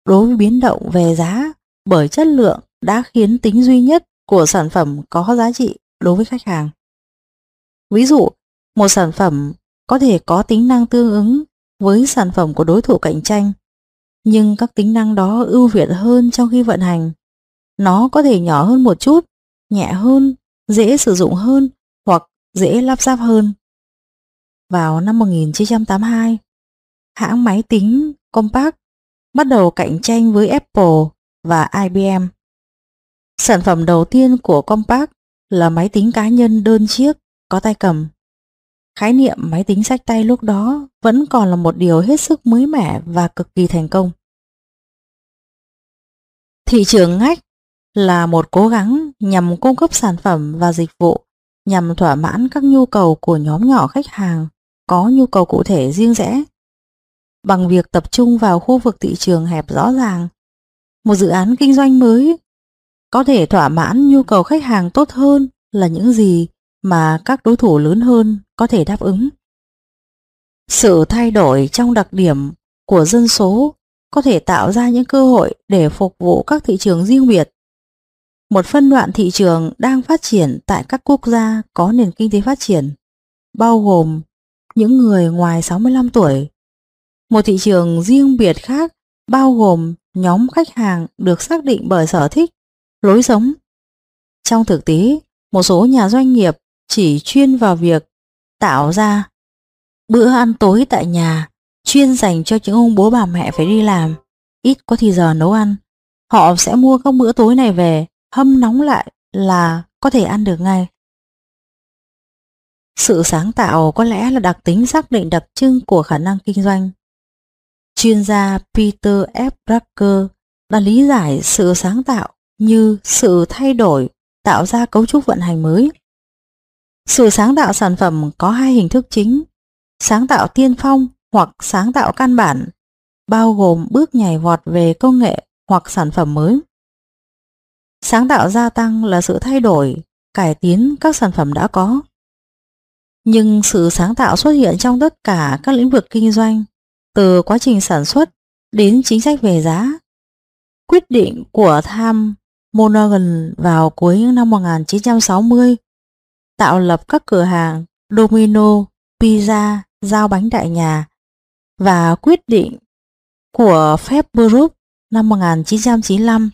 đối với biến động về giá, bởi chất lượng đã khiến tính duy nhất của sản phẩm có giá trị đối với khách hàng. Ví dụ, một sản phẩm có thể có tính năng tương ứng với sản phẩm của đối thủ cạnh tranh, nhưng các tính năng đó ưu việt hơn trong khi vận hành. Nó có thể nhỏ hơn một chút, nhẹ hơn, dễ sử dụng hơn hoặc dễ lắp ráp hơn. Vào năm 1982, hãng máy tính Compaq bắt đầu cạnh tranh với Apple và IBM. Sản phẩm đầu tiên của Compaq là máy tính cá nhân đơn chiếc có tay cầm. Khái niệm máy tính xách tay lúc đó vẫn còn là một điều hết sức mới mẻ và cực kỳ thành công. Thị trường ngách là một cố gắng nhằm cung cấp sản phẩm và dịch vụ nhằm thỏa mãn các nhu cầu của nhóm nhỏ khách hàng có nhu cầu cụ thể riêng rẽ. Bằng việc tập trung vào khu vực thị trường hẹp rõ ràng, một dự án kinh doanh mới có thể thỏa mãn nhu cầu khách hàng tốt hơn là những gì mà các đối thủ lớn hơn có thể đáp ứng. Sự thay đổi trong đặc điểm của dân số có thể tạo ra những cơ hội để phục vụ các thị trường riêng biệt. Một phân đoạn thị trường đang phát triển tại các quốc gia có nền kinh tế phát triển, bao gồm những người ngoài 65 tuổi. Một thị trường riêng biệt khác bao gồm nhóm khách hàng được xác định bởi sở thích, lối sống. Trong thực tế, một số nhà doanh nghiệp chỉ chuyên vào việc tạo ra bữa ăn tối tại nhà chuyên dành cho những ông bố bà mẹ phải đi làm, ít có thì giờ nấu ăn. Họ sẽ mua các bữa tối này về, hâm nóng lại là có thể ăn được ngay. Sự sáng tạo có lẽ là đặc tính xác định đặc trưng của khả năng kinh doanh. Chuyên gia Peter F. Drucker đã lý giải sự sáng tạo như sự thay đổi tạo ra cấu trúc vận hành mới. Sự sáng tạo sản phẩm có hai hình thức chính: sáng tạo tiên phong hoặc sáng tạo căn bản, bao gồm bước nhảy vọt về công nghệ hoặc sản phẩm mới. Sáng tạo gia tăng là sự thay đổi, cải tiến các sản phẩm đã có. Nhưng sự sáng tạo xuất hiện trong tất cả các lĩnh vực kinh doanh, từ quá trình sản xuất đến chính sách về giá. Quyết định của Tom Monaghan vào cuối năm 1960 tạo lập các cửa hàng Domino Pizza, giao bánh tại nhà, và quyết định của Phép Group năm 1995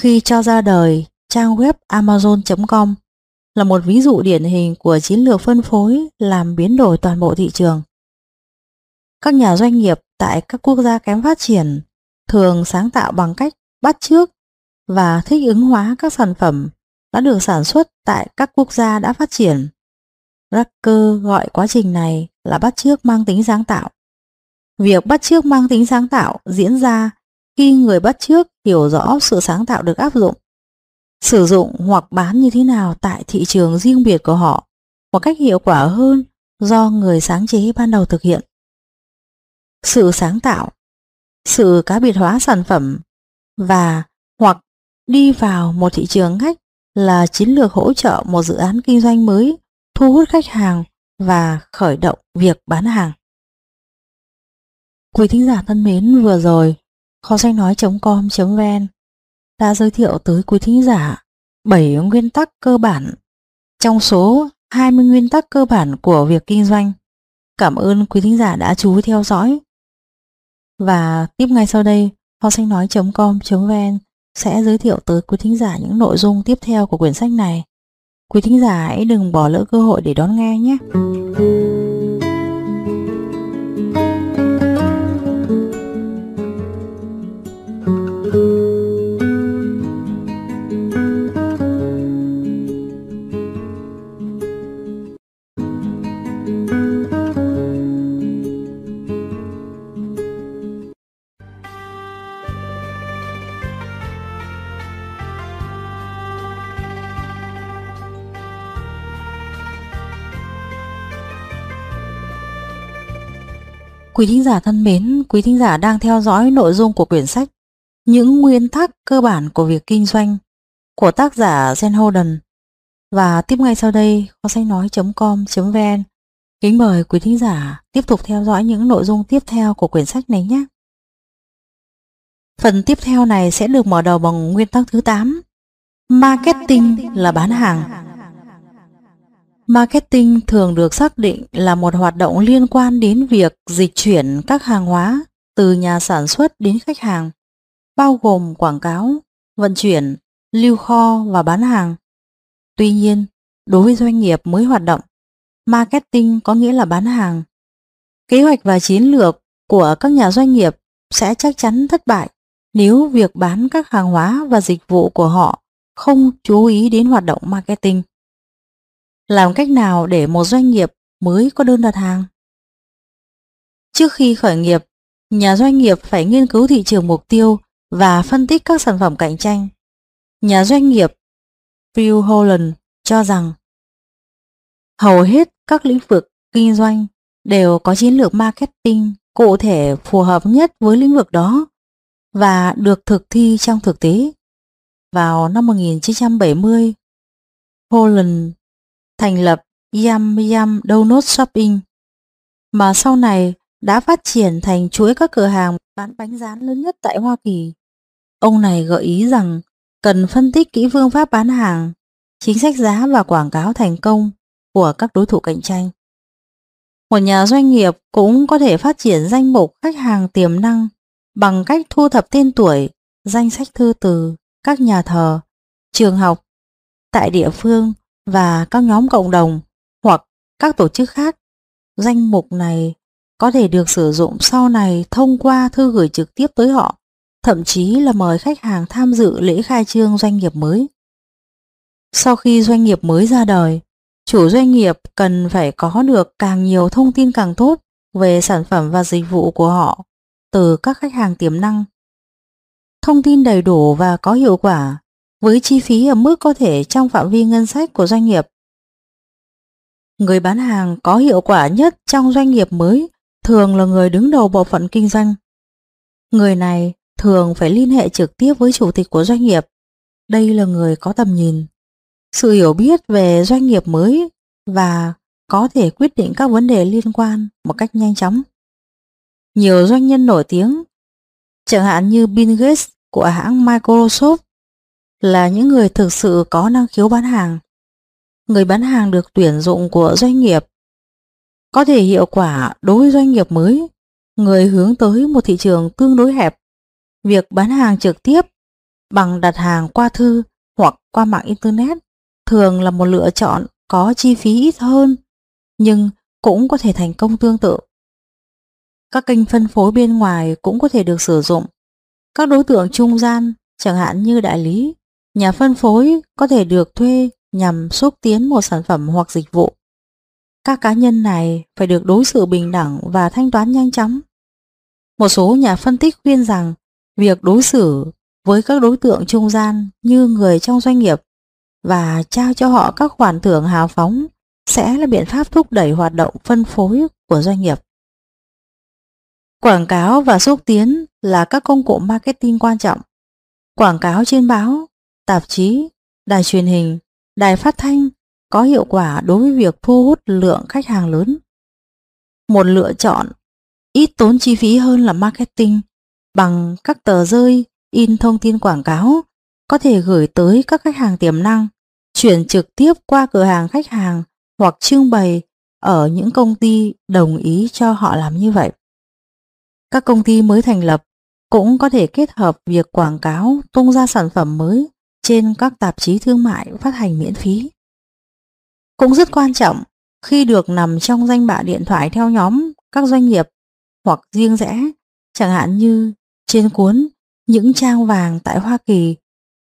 khi cho ra đời trang web Amazon.com là một ví dụ điển hình của chiến lược phân phối làm biến đổi toàn bộ thị trường. Các nhà doanh nghiệp tại các quốc gia kém phát triển thường sáng tạo bằng cách bắt chước và thích ứng hóa các sản phẩm đã được sản xuất tại các quốc gia đã phát triển. Drucker gọi quá trình này là bắt chước mang tính sáng tạo. Việc bắt chước mang tính sáng tạo diễn ra khi người bắt chước hiểu rõ sự sáng tạo được áp dụng, sử dụng hoặc bán như thế nào tại thị trường riêng biệt của họ, một cách hiệu quả hơn do người sáng chế ban đầu thực hiện. Sự sáng tạo, sự cá biệt hóa sản phẩm và hoặc đi vào một thị trường ngách là chiến lược hỗ trợ một dự án kinh doanh mới thu hút khách hàng và khởi động việc bán hàng. Quý thính giả thân mến, vừa rồi kho sách nói.com.vn đã giới thiệu tới quý thính giả 7 nguyên tắc cơ bản trong số 20 nguyên tắc cơ bản của việc kinh doanh. Cảm ơn quý thính giả đã chú ý theo dõi. Và tiếp ngay sau đây, kho sách nói.com.vn sẽ giới thiệu tới quý thính giả những nội dung tiếp theo của quyển sách này. Quý thính giả hãy đừng bỏ lỡ cơ hội để đón nghe nhé. Quý thính giả thân mến, quý thính giả đang theo dõi nội dung của quyển sách Những nguyên tắc cơ bản của việc kinh doanh của tác giả Jen Holden. Và tiếp ngay sau đây, kho sách nói.com.vn kính mời quý thính giả tiếp tục theo dõi những nội dung tiếp theo của quyển sách này nhé. Phần tiếp theo này sẽ được mở đầu bằng nguyên tắc thứ 8. Marketing là bán hàng. Marketing thường được xác định là một hoạt động liên quan đến việc dịch chuyển các hàng hóa từ nhà sản xuất đến khách hàng, bao gồm quảng cáo, vận chuyển, lưu kho và bán hàng. Tuy nhiên, đối với doanh nghiệp mới hoạt động, marketing có nghĩa là bán hàng. Kế hoạch và chiến lược của các nhà doanh nghiệp sẽ chắc chắn thất bại nếu việc bán các hàng hóa và dịch vụ của họ không chú ý đến hoạt động marketing. Làm cách nào để một doanh nghiệp mới có đơn đặt hàng? Trước khi khởi nghiệp, nhà doanh nghiệp phải nghiên cứu thị trường mục tiêu và phân tích các sản phẩm cạnh tranh. Nhà doanh nghiệp Phil Holland cho rằng hầu hết các lĩnh vực kinh doanh đều có chiến lược marketing cụ thể phù hợp nhất với lĩnh vực đó và được thực thi trong thực tế. Vào năm 1970, Holland thành lập Yam Yam Donut Shopping, mà sau này đã phát triển thành chuỗi các cửa hàng bán bánh rán lớn nhất tại Hoa Kỳ. Ông này gợi ý rằng cần phân tích kỹ phương pháp bán hàng, chính sách giá và quảng cáo thành công của các đối thủ cạnh tranh. Một nhà doanh nghiệp cũng có thể phát triển danh mục khách hàng tiềm năng bằng cách thu thập tên tuổi, danh sách thư từ các nhà thờ, trường học, tại địa phương và các nhóm cộng đồng hoặc các tổ chức khác. Danh mục này có thể được sử dụng sau này thông qua thư gửi trực tiếp tới họ, thậm chí là mời khách hàng tham dự lễ khai trương doanh nghiệp mới. Sau khi doanh nghiệp mới ra đời, chủ doanh nghiệp cần phải có được càng nhiều thông tin càng tốt về sản phẩm và dịch vụ của họ từ các khách hàng tiềm năng. Thông tin đầy đủ và có hiệu quả với chi phí ở mức có thể trong phạm vi ngân sách của doanh nghiệp. Người bán hàng có hiệu quả nhất trong doanh nghiệp mới thường là người đứng đầu bộ phận kinh doanh. Người này thường phải liên hệ trực tiếp với chủ tịch của doanh nghiệp. Đây là người có tầm nhìn, sự hiểu biết về doanh nghiệp mới và có thể quyết định các vấn đề liên quan một cách nhanh chóng. Nhiều doanh nhân nổi tiếng, chẳng hạn như Bill Gates của hãng Microsoft, là những người thực sự có năng khiếu bán hàng. Người bán hàng được tuyển dụng của doanh nghiệp có thể hiệu quả đối với doanh nghiệp mới, người hướng tới một thị trường tương đối hẹp. Việc bán hàng trực tiếp bằng đặt hàng qua thư hoặc qua mạng Internet thường là một lựa chọn có chi phí ít hơn, nhưng cũng có thể thành công tương tự. Các kênh phân phối bên ngoài cũng có thể được sử dụng. Các đối tượng trung gian, chẳng hạn như đại lý, nhà phân phối có thể được thuê nhằm xúc tiến một sản phẩm hoặc dịch vụ. Các cá nhân này phải được đối xử bình đẳng và thanh toán nhanh chóng. Một số nhà phân tích khuyên rằng việc đối xử với các đối tượng trung gian như người trong doanh nghiệp và trao cho họ các khoản thưởng hào phóng sẽ là biện pháp thúc đẩy hoạt động phân phối của doanh nghiệp. Quảng cáo và xúc tiến là các công cụ marketing quan trọng. Quảng cáo trên báo, tạp chí, đài truyền hình, đài phát thanh có hiệu quả đối với việc thu hút lượng khách hàng lớn. Một lựa chọn ít tốn chi phí hơn là marketing bằng các tờ rơi in thông tin quảng cáo, có thể gửi tới các khách hàng tiềm năng, chuyển trực tiếp qua cửa hàng khách hàng hoặc trưng bày ở những công ty đồng ý cho họ làm như vậy. Các công ty mới thành lập cũng có thể kết hợp việc quảng cáo tung ra sản phẩm mới trên các tạp chí thương mại phát hành miễn phí. Cũng rất quan trọng khi được nằm trong danh bạ điện thoại theo nhóm các doanh nghiệp hoặc riêng rẽ, chẳng hạn như trên cuốn Những trang vàng tại Hoa Kỳ,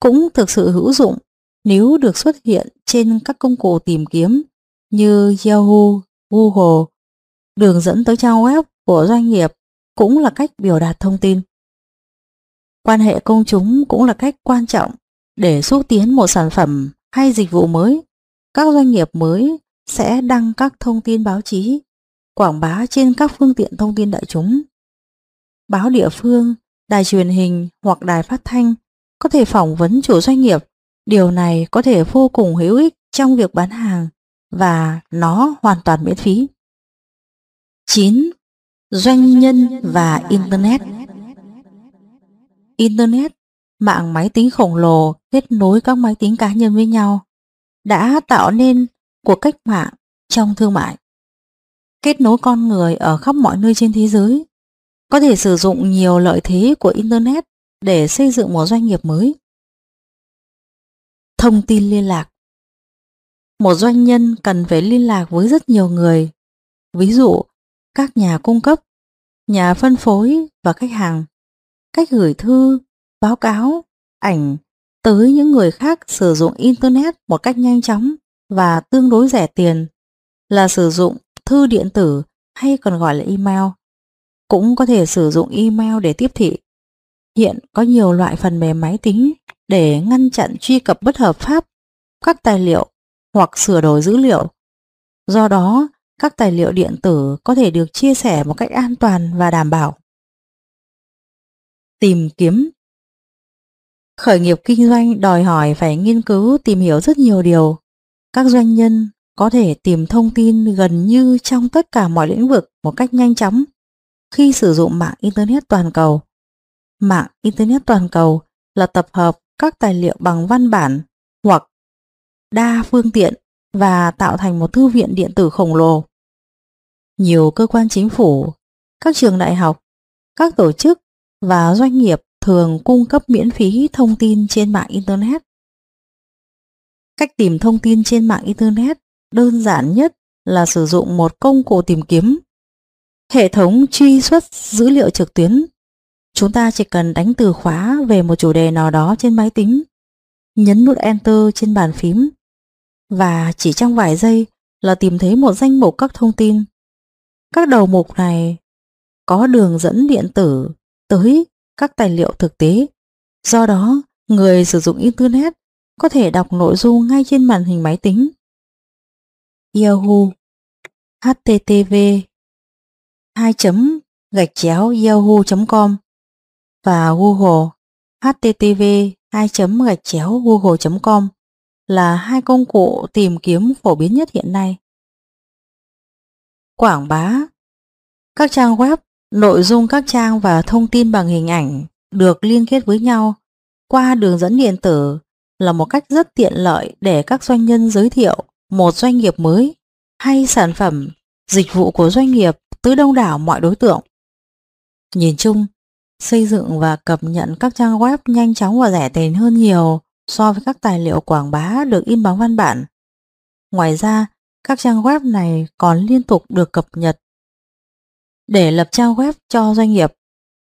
cũng thực sự hữu dụng nếu được xuất hiện trên các công cụ tìm kiếm như Yahoo, Google. Đường dẫn tới trang web của doanh nghiệp cũng là cách biểu đạt thông tin. Quan hệ công chúng cũng là cách quan trọng để xúc tiến một sản phẩm hay dịch vụ mới. Các doanh nghiệp mới sẽ đăng các thông tin báo chí, quảng bá trên các phương tiện thông tin đại chúng. Báo địa phương, đài truyền hình hoặc đài phát thanh có thể phỏng vấn chủ doanh nghiệp. Điều này có thể vô cùng hữu ích trong việc bán hàng và nó hoàn toàn miễn phí. 9. Doanh nhân và Internet. Internet, mạng máy tính khổng lồ kết nối các máy tính cá nhân với nhau, đã tạo nên cuộc cách mạng trong thương mại. Kết nối con người ở khắp mọi nơi trên thế giới, có thể sử dụng nhiều lợi thế của Internet để xây dựng một doanh nghiệp mới. Thông tin liên lạc. Một doanh nhân cần phải liên lạc với rất nhiều người, ví dụ các nhà cung cấp, nhà phân phối và khách hàng. Cách gửi thư, báo cáo, ảnh tới những người khác sử dụng Internet một cách nhanh chóng và tương đối rẻ tiền là sử dụng thư điện tử hay còn gọi là email. Cũng có thể sử dụng email để tiếp thị. Hiện có nhiều loại phần mềm máy tính để ngăn chặn truy cập bất hợp pháp các tài liệu hoặc sửa đổi dữ liệu. Do đó, các tài liệu điện tử có thể được chia sẻ một cách an toàn và đảm bảo. Tìm kiếm. Khởi nghiệp kinh doanh đòi hỏi phải nghiên cứu tìm hiểu rất nhiều điều. Các doanh nhân có thể tìm thông tin gần như trong tất cả mọi lĩnh vực một cách nhanh chóng khi sử dụng mạng Internet toàn cầu. Mạng Internet toàn cầu là tập hợp các tài liệu bằng văn bản hoặc đa phương tiện và tạo thành một thư viện điện tử khổng lồ. Nhiều cơ quan chính phủ, các trường đại học, các tổ chức và doanh nghiệp thường cung cấp miễn phí thông tin trên mạng Internet. Cách tìm thông tin trên mạng Internet đơn giản nhất là sử dụng một công cụ tìm kiếm, hệ thống truy xuất dữ liệu trực tuyến. Chúng ta chỉ cần đánh từ khóa về một chủ đề nào đó trên máy tính, nhấn nút Enter trên bàn phím và chỉ trong vài giây là tìm thấy một danh mục các thông tin. Các đầu mục này có đường dẫn điện tử tới các tài liệu thực tế. Do đó, người sử dụng Internet có thể đọc nội dung ngay trên màn hình máy tính. Yahoo http://yahoo.com và Google http://google.com là hai công cụ tìm kiếm phổ biến nhất hiện nay. Quảng bá. Các trang web, nội dung các trang và thông tin bằng hình ảnh được liên kết với nhau qua đường dẫn điện tử là một cách rất tiện lợi để các doanh nhân giới thiệu một doanh nghiệp mới hay sản phẩm, dịch vụ của doanh nghiệp tới đông đảo mọi đối tượng. Nhìn chung, xây dựng và cập nhật các trang web nhanh chóng và rẻ tiền hơn nhiều so với các tài liệu quảng bá được in bằng văn bản. Ngoài ra, các trang web này còn liên tục được cập nhật. Để lập trang web cho doanh nghiệp,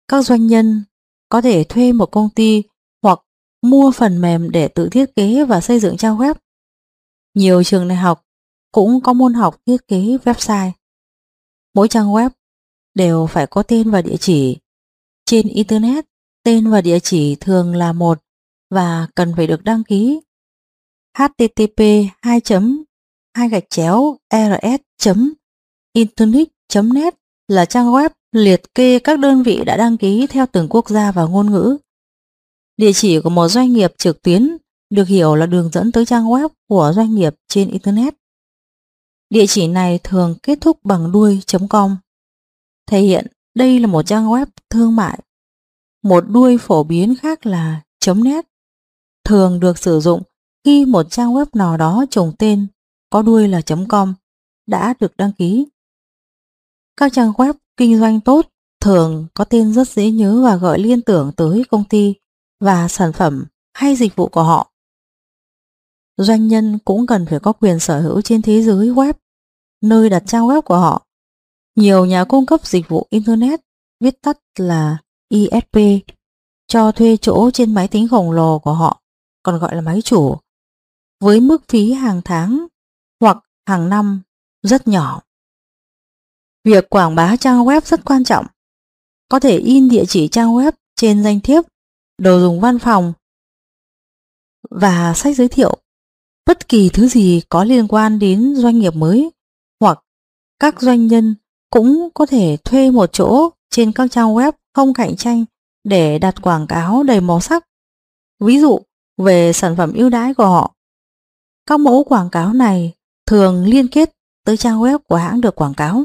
các doanh nhân có thể thuê một công ty hoặc mua phần mềm để tự thiết kế và xây dựng trang web. Nhiều trường đại học cũng có môn học thiết kế website. Mỗi trang web đều phải có tên và địa chỉ. Trên Internet, tên và địa chỉ thường là một và cần phải được đăng ký. http://rs.internet.net là trang web liệt kê các đơn vị đã đăng ký theo từng quốc gia và ngôn ngữ. Địa chỉ của một doanh nghiệp trực tuyến được hiểu là đường dẫn tới trang web của doanh nghiệp trên Internet. Địa chỉ này thường kết thúc bằng đuôi.com, thể hiện đây là một trang web thương mại. Một đuôi phổ biến khác là .net, thường được sử dụng khi một trang web nào đó trùng tên có đuôi là .com đã được đăng ký. Các trang web kinh doanh tốt thường có tên rất dễ nhớ và gợi liên tưởng tới công ty và sản phẩm hay dịch vụ của họ. Doanh nhân cũng cần phải có quyền sở hữu trên thế giới web, nơi đặt trang web của họ. Nhiều nhà cung cấp dịch vụ Internet, viết tắt là ISP, cho thuê chỗ trên máy tính khổng lồ của họ, còn gọi là máy chủ, với mức phí hàng tháng hoặc hàng năm rất nhỏ. Việc quảng bá trang web rất quan trọng. Có thể in địa chỉ trang web trên danh thiếp, đồ dùng văn phòng và sách giới thiệu, bất kỳ thứ gì có liên quan đến doanh nghiệp mới hoặc các doanh nhân cũng có thể thuê một chỗ trên các trang web không cạnh tranh để đặt quảng cáo đầy màu sắc, ví dụ về sản phẩm ưu đãi của họ. Các mẫu quảng cáo này thường liên kết tới trang web của hãng được quảng cáo.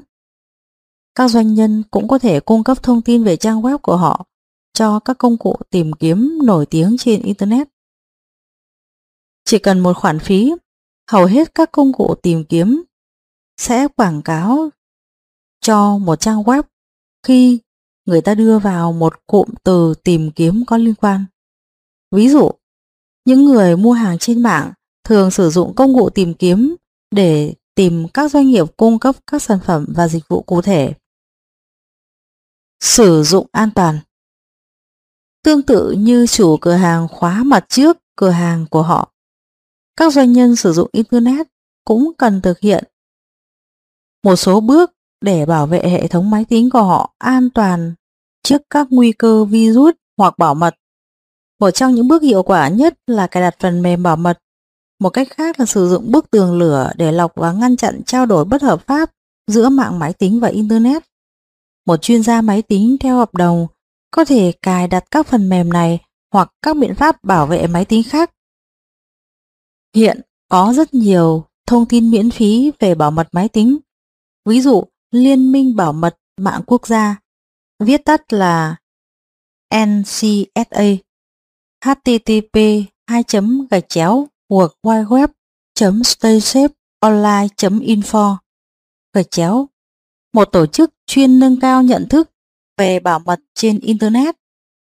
Các doanh nhân cũng có thể cung cấp thông tin về trang web của họ cho các công cụ tìm kiếm nổi tiếng trên Internet. Chỉ cần một khoản phí, hầu hết các công cụ tìm kiếm sẽ quảng cáo cho một trang web khi người ta đưa vào một cụm từ tìm kiếm có liên quan. Ví dụ, những người mua hàng trên mạng thường sử dụng công cụ tìm kiếm để tìm các doanh nghiệp cung cấp các sản phẩm và dịch vụ cụ thể. Sử dụng an toàn. Tương tự như chủ cửa hàng khóa mặt trước cửa hàng của họ, các doanh nhân sử dụng Internet cũng cần thực hiện một số bước để bảo vệ hệ thống máy tính của họ an toàn trước các nguy cơ virus hoặc bảo mật. Một trong những bước hiệu quả nhất là cài đặt phần mềm bảo mật. Một cách khác là sử dụng bức tường lửa để lọc và ngăn chặn trao đổi bất hợp pháp giữa mạng máy tính và Internet. Một chuyên gia máy tính theo hợp đồng có thể cài đặt các phần mềm này hoặc các biện pháp bảo vệ máy tính khác. Hiện có rất nhiều thông tin miễn phí về bảo mật máy tính. Ví dụ, Liên minh Bảo mật Mạng Quốc gia, viết tắt là NCSA, http://www.staysafe.online.info/, một tổ chức chuyên nâng cao nhận thức về bảo mật trên Internet,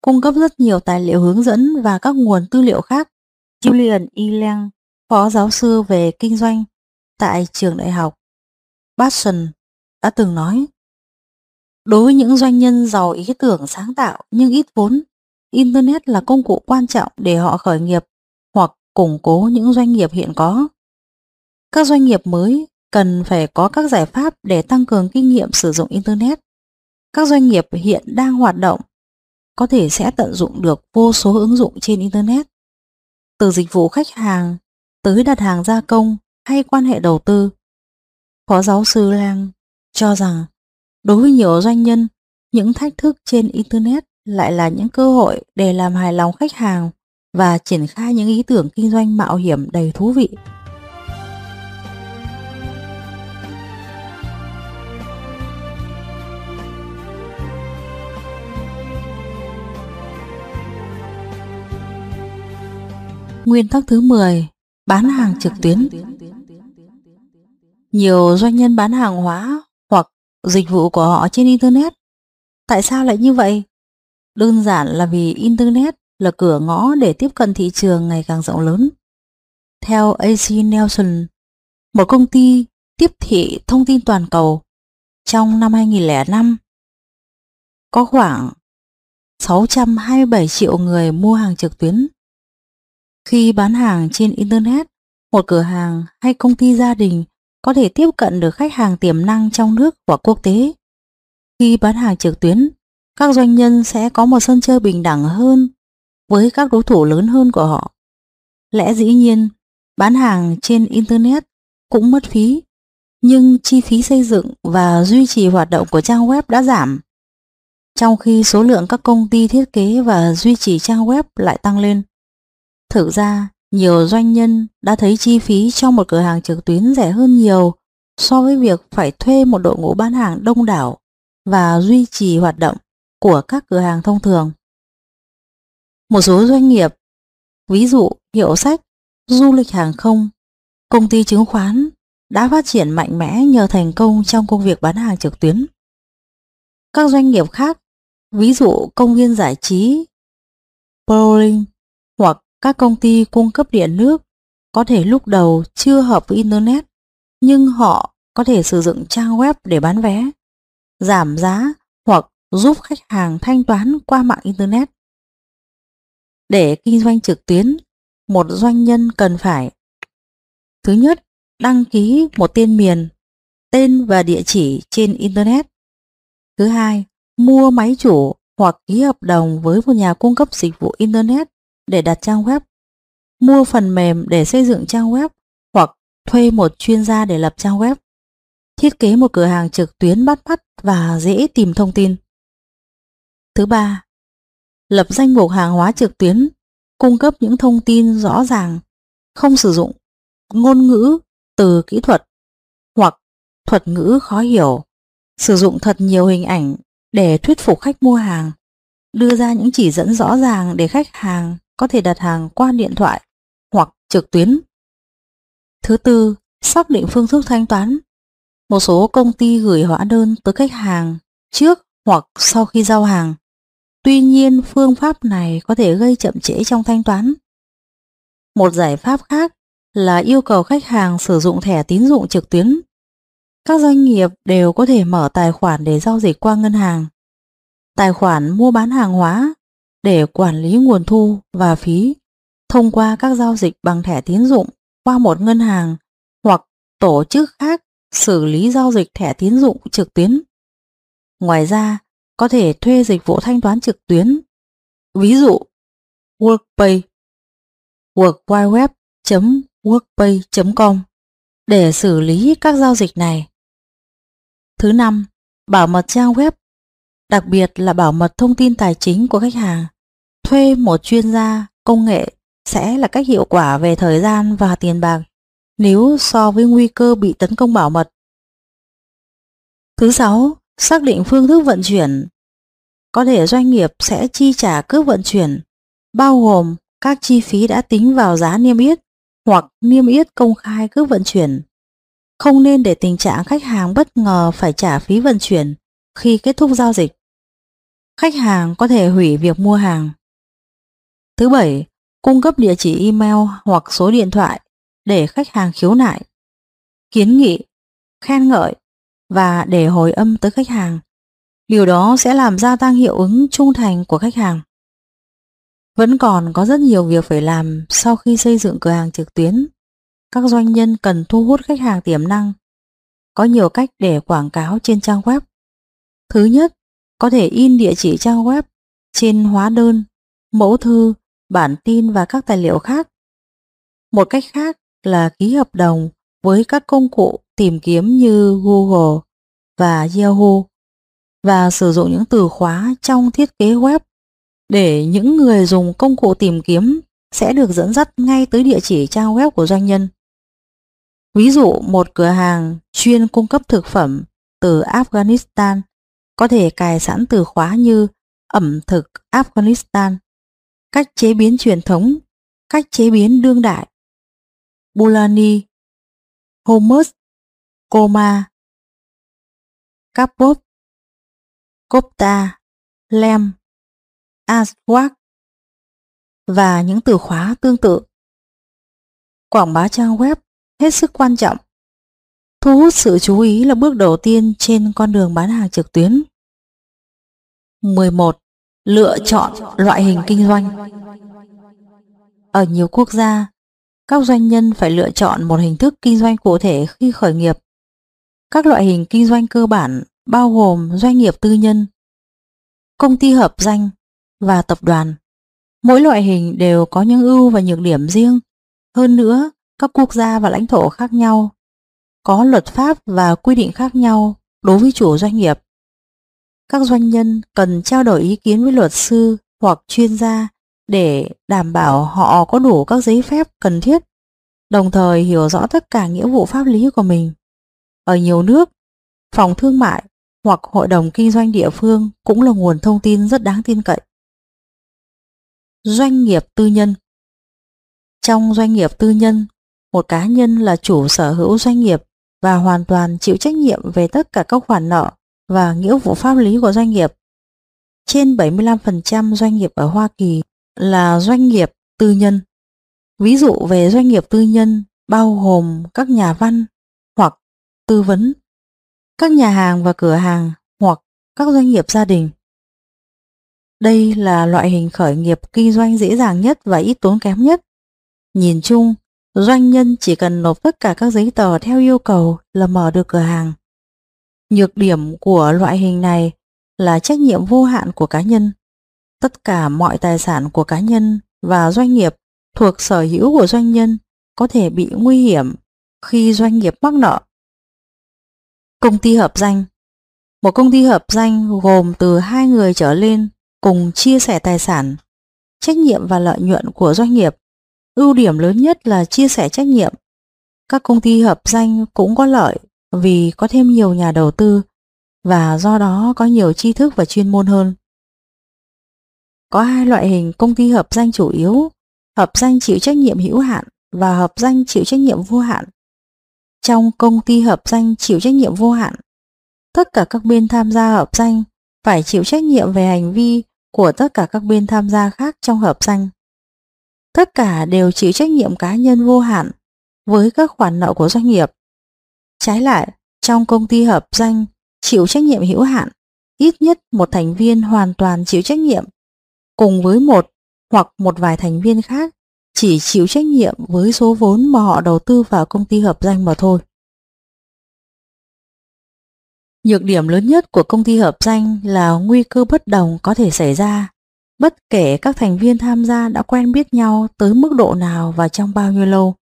cung cấp rất nhiều tài liệu hướng dẫn và các nguồn tư liệu khác. Julian Elang, phó giáo sư về kinh doanh tại trường đại học Babson, đã từng nói, đối với những doanh nhân giàu ý tưởng sáng tạo nhưng ít vốn, Internet là công cụ quan trọng để họ khởi nghiệp hoặc củng cố những doanh nghiệp hiện có. Các doanh nghiệp mới cần phải có các giải pháp để tăng cường kinh nghiệm sử dụng Internet. Các doanh nghiệp hiện đang hoạt động có thể sẽ tận dụng được vô số ứng dụng trên Internet, từ dịch vụ khách hàng tới đặt hàng gia công hay quan hệ đầu tư. Phó giáo sư Lang cho rằng, đối với nhiều doanh nhân, những thách thức trên Internet lại là những cơ hội để làm hài lòng khách hàng và triển khai những ý tưởng kinh doanh mạo hiểm đầy thú vị. Nguyên tắc thứ 10. Bán hàng trực tuyến. Nhiều doanh nhân bán hàng hóa hoặc dịch vụ của họ trên Internet. Tại sao lại như vậy? Đơn giản là vì Internet là cửa ngõ để tiếp cận thị trường ngày càng rộng lớn. Theo AC Nelson, một công ty tiếp thị thông tin toàn cầu, trong năm 2005, có khoảng 627 triệu người mua hàng trực tuyến. Khi bán hàng trên Internet, một cửa hàng hay công ty gia đình có thể tiếp cận được khách hàng tiềm năng trong nước và quốc tế. Khi bán hàng trực tuyến, các doanh nhân sẽ có một sân chơi bình đẳng hơn với các đối thủ lớn hơn của họ. Lẽ dĩ nhiên, bán hàng trên Internet cũng mất phí, nhưng chi phí xây dựng và duy trì hoạt động của trang web đã giảm, trong khi số lượng các công ty thiết kế và duy trì trang web lại tăng lên. Thực ra, nhiều doanh nhân đã thấy chi phí cho một cửa hàng trực tuyến rẻ hơn nhiều so với việc phải thuê một đội ngũ bán hàng đông đảo và duy trì hoạt động của các cửa hàng thông thường. Một số doanh nghiệp, ví dụ hiệu sách, du lịch hàng không, công ty chứng khoán, đã phát triển mạnh mẽ nhờ thành công trong công việc bán hàng trực tuyến. Các doanh nghiệp khác, ví dụ công viên giải trí, bowling hoặc các công ty cung cấp điện nước, có thể lúc đầu chưa hợp với Internet, nhưng họ có thể sử dụng trang web để bán vé, giảm giá hoặc giúp khách hàng thanh toán qua mạng Internet. Để kinh doanh trực tuyến, một doanh nhân cần phải: thứ nhất, đăng ký một tên miền, tên và địa chỉ trên Internet. Thứ hai, mua máy chủ hoặc ký hợp đồng với một nhà cung cấp dịch vụ Internet để đặt trang web, mua phần mềm để xây dựng trang web hoặc thuê một chuyên gia để lập trang web. thiết kế một cửa hàng trực tuyến bắt mắt và dễ tìm thông tin. Thứ ba, lập danh mục hàng hóa trực tuyến, cung cấp những thông tin rõ ràng, không sử dụng ngôn ngữ, từ kỹ thuật hoặc thuật ngữ khó hiểu, sử dụng thật nhiều hình ảnh để thuyết phục khách mua hàng, đưa ra những chỉ dẫn rõ ràng để khách hàng có thể đặt hàng qua điện thoại hoặc trực tuyến. Thứ tư, xác định phương thức thanh toán. Một số công ty gửi hóa đơn tới khách hàng trước hoặc sau khi giao hàng. Tuy nhiên, phương pháp này có thể gây chậm trễ trong thanh toán. Một giải pháp khác là yêu cầu khách hàng sử dụng thẻ tín dụng trực tuyến. Các doanh nghiệp đều có thể mở tài khoản để giao dịch qua ngân hàng, tài khoản mua bán hàng hóa để quản lý nguồn thu và phí thông qua các giao dịch bằng thẻ tín dụng qua một ngân hàng hoặc tổ chức khác xử lý giao dịch thẻ tín dụng trực tuyến. Ngoài ra, có thể thuê dịch vụ thanh toán trực tuyến, ví dụ Workpay, workwideweb.workpay.com để xử lý các giao dịch này. Thứ năm, bảo mật trang web, đặc biệt là bảo mật thông tin tài chính của khách hàng. Thuê một chuyên gia công nghệ sẽ là cách hiệu quả về thời gian và tiền bạc nếu so với nguy cơ bị tấn công bảo mật. Thứ sáu, xác định phương thức vận chuyển. Có thể doanh nghiệp sẽ chi trả cước vận chuyển, bao gồm các chi phí đã tính vào giá niêm yết hoặc niêm yết công khai cước vận chuyển. Không nên để tình trạng khách hàng bất ngờ phải trả phí vận chuyển khi kết thúc giao dịch. Khách hàng có thể hủy việc mua hàng. Thứ bảy, cung cấp địa chỉ email hoặc số điện thoại để khách hàng khiếu nại, kiến nghị, khen ngợi và để hồi âm tới khách hàng. Điều đó sẽ làm gia tăng hiệu ứng trung thành của khách hàng. Vẫn còn có rất nhiều việc phải làm sau khi xây dựng cửa hàng trực tuyến. Các doanh nhân cần thu hút khách hàng tiềm năng. Có nhiều cách để quảng cáo trên trang web. Thứ nhất, có thể in địa chỉ trang web trên hóa đơn, mẫu thư, bản tin và các tài liệu khác. Một cách khác là ký hợp đồng với các công cụ tìm kiếm như Google và Yahoo và sử dụng những từ khóa trong thiết kế web để những người dùng công cụ tìm kiếm sẽ được dẫn dắt ngay tới địa chỉ trang web của doanh nhân. Ví dụ, một cửa hàng chuyên cung cấp thực phẩm từ Afghanistan có thể cài sẵn từ khóa như ẩm thực Afghanistan, cách chế biến truyền thống, cách chế biến đương đại, Bulani, Hummus, Koma, Kabop, Kofta, Lem, Aswak và những từ khóa tương tự. Quảng bá trang web hết sức quan trọng. Thu hút sự chú ý là bước đầu tiên trên con đường bán hàng trực tuyến. 11. Lựa chọn loại hình kinh doanh. Ở nhiều quốc gia, các doanh nhân phải lựa chọn một hình thức kinh doanh cụ thể khi khởi nghiệp. Các loại hình kinh doanh cơ bản bao gồm doanh nghiệp tư nhân, công ty hợp danh và tập đoàn. Mỗi loại hình đều có những ưu và nhược điểm riêng. Hơn nữa, các quốc gia và lãnh thổ khác nhau có luật pháp và quy định khác nhau đối với chủ doanh nghiệp. Các doanh nhân cần trao đổi ý kiến với luật sư hoặc chuyên gia để đảm bảo họ có đủ các giấy phép cần thiết, đồng thời hiểu rõ tất cả nghĩa vụ pháp lý của mình. Ở nhiều nước, phòng thương mại hoặc hội đồng kinh doanh địa phương cũng là nguồn thông tin rất đáng tin cậy. Doanh nghiệp tư nhân. Trong doanh nghiệp tư nhân, một cá nhân là chủ sở hữu doanh nghiệp và hoàn toàn chịu trách nhiệm về tất cả các khoản nợ và nghĩa vụ pháp lý của doanh nghiệp. Trên 75% doanh nghiệp ở Hoa Kỳ là doanh nghiệp tư nhân. Ví dụ về doanh nghiệp tư nhân bao gồm các nhà văn hoặc tư vấn, các nhà hàng và cửa hàng hoặc các doanh nghiệp gia đình. Đây là loại hình khởi nghiệp kinh doanh dễ dàng nhất và ít tốn kém nhất. Nhìn chung, doanh nhân chỉ cần nộp tất cả các giấy tờ theo yêu cầu là mở được cửa hàng. Nhược điểm của loại hình này là trách nhiệm vô hạn của cá nhân. Tất cả mọi tài sản của cá nhân và doanh nghiệp thuộc sở hữu của doanh nhân có thể bị nguy hiểm khi doanh nghiệp mắc nợ. Công ty hợp danh. Một công ty hợp danh gồm từ 2 người trở lên cùng chia sẻ tài sản, trách nhiệm và lợi nhuận của doanh nghiệp. Ưu điểm lớn nhất là chia sẻ trách nhiệm. Các công ty hợp danh cũng có lợi vì có thêm nhiều nhà đầu tư và do đó có nhiều tri thức và chuyên môn hơn. Có 2 loại hình công ty hợp danh chủ yếu: hợp danh chịu trách nhiệm hữu hạn và hợp danh chịu trách nhiệm vô hạn. Trong công ty hợp danh chịu trách nhiệm vô hạn, tất cả các bên tham gia hợp danh phải chịu trách nhiệm về hành vi của tất cả các bên tham gia khác trong hợp danh. Tất cả đều chịu trách nhiệm cá nhân vô hạn với các khoản nợ của doanh nghiệp. Trái lại, trong công ty hợp danh chịu trách nhiệm hữu hạn, ít nhất một thành viên hoàn toàn chịu trách nhiệm, cùng với một hoặc một vài thành viên khác chỉ chịu trách nhiệm với số vốn mà họ đầu tư vào công ty hợp danh mà thôi. Nhược điểm lớn nhất của công ty hợp danh là nguy cơ bất đồng có thể xảy ra, bất kể các thành viên tham gia đã quen biết nhau tới mức độ nào và trong bao nhiêu lâu.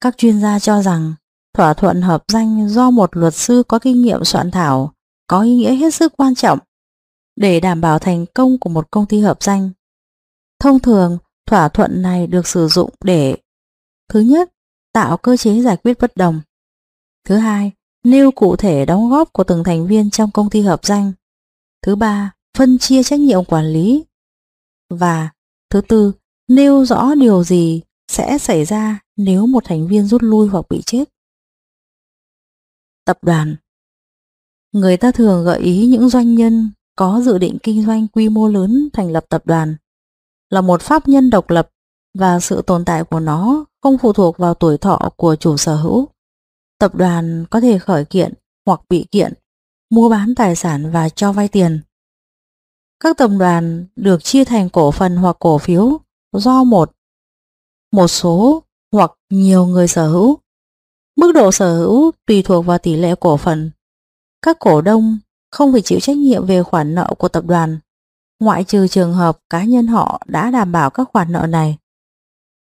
Các chuyên gia cho rằng thỏa thuận hợp danh do một luật sư có kinh nghiệm soạn thảo có ý nghĩa hết sức quan trọng để đảm bảo thành công của một công ty hợp danh. Thông thường, thỏa thuận này được sử dụng để: thứ nhất, tạo cơ chế giải quyết bất đồng; thứ hai, nêu cụ thể đóng góp của từng thành viên trong công ty hợp danh; thứ ba, phân chia trách nhiệm quản lý; và thứ tư, nêu rõ điều gì sẽ xảy ra nếu một thành viên rút lui hoặc bị chết. Tập đoàn. Người ta thường gợi ý những doanh nhân có dự định kinh doanh quy mô lớn thành lập tập đoàn là một pháp nhân độc lập và sự tồn tại của nó không phụ thuộc vào tuổi thọ của chủ sở hữu. Tập đoàn có thể khởi kiện hoặc bị kiện, mua bán tài sản và cho vay tiền. Các tập đoàn được chia thành cổ phần hoặc cổ phiếu do một số hoặc nhiều người sở hữu. Mức độ sở hữu tùy thuộc vào tỷ lệ cổ phần. Các cổ đông không phải chịu trách nhiệm về khoản nợ của tập đoàn, ngoại trừ trường hợp cá nhân họ đã đảm bảo các khoản nợ này.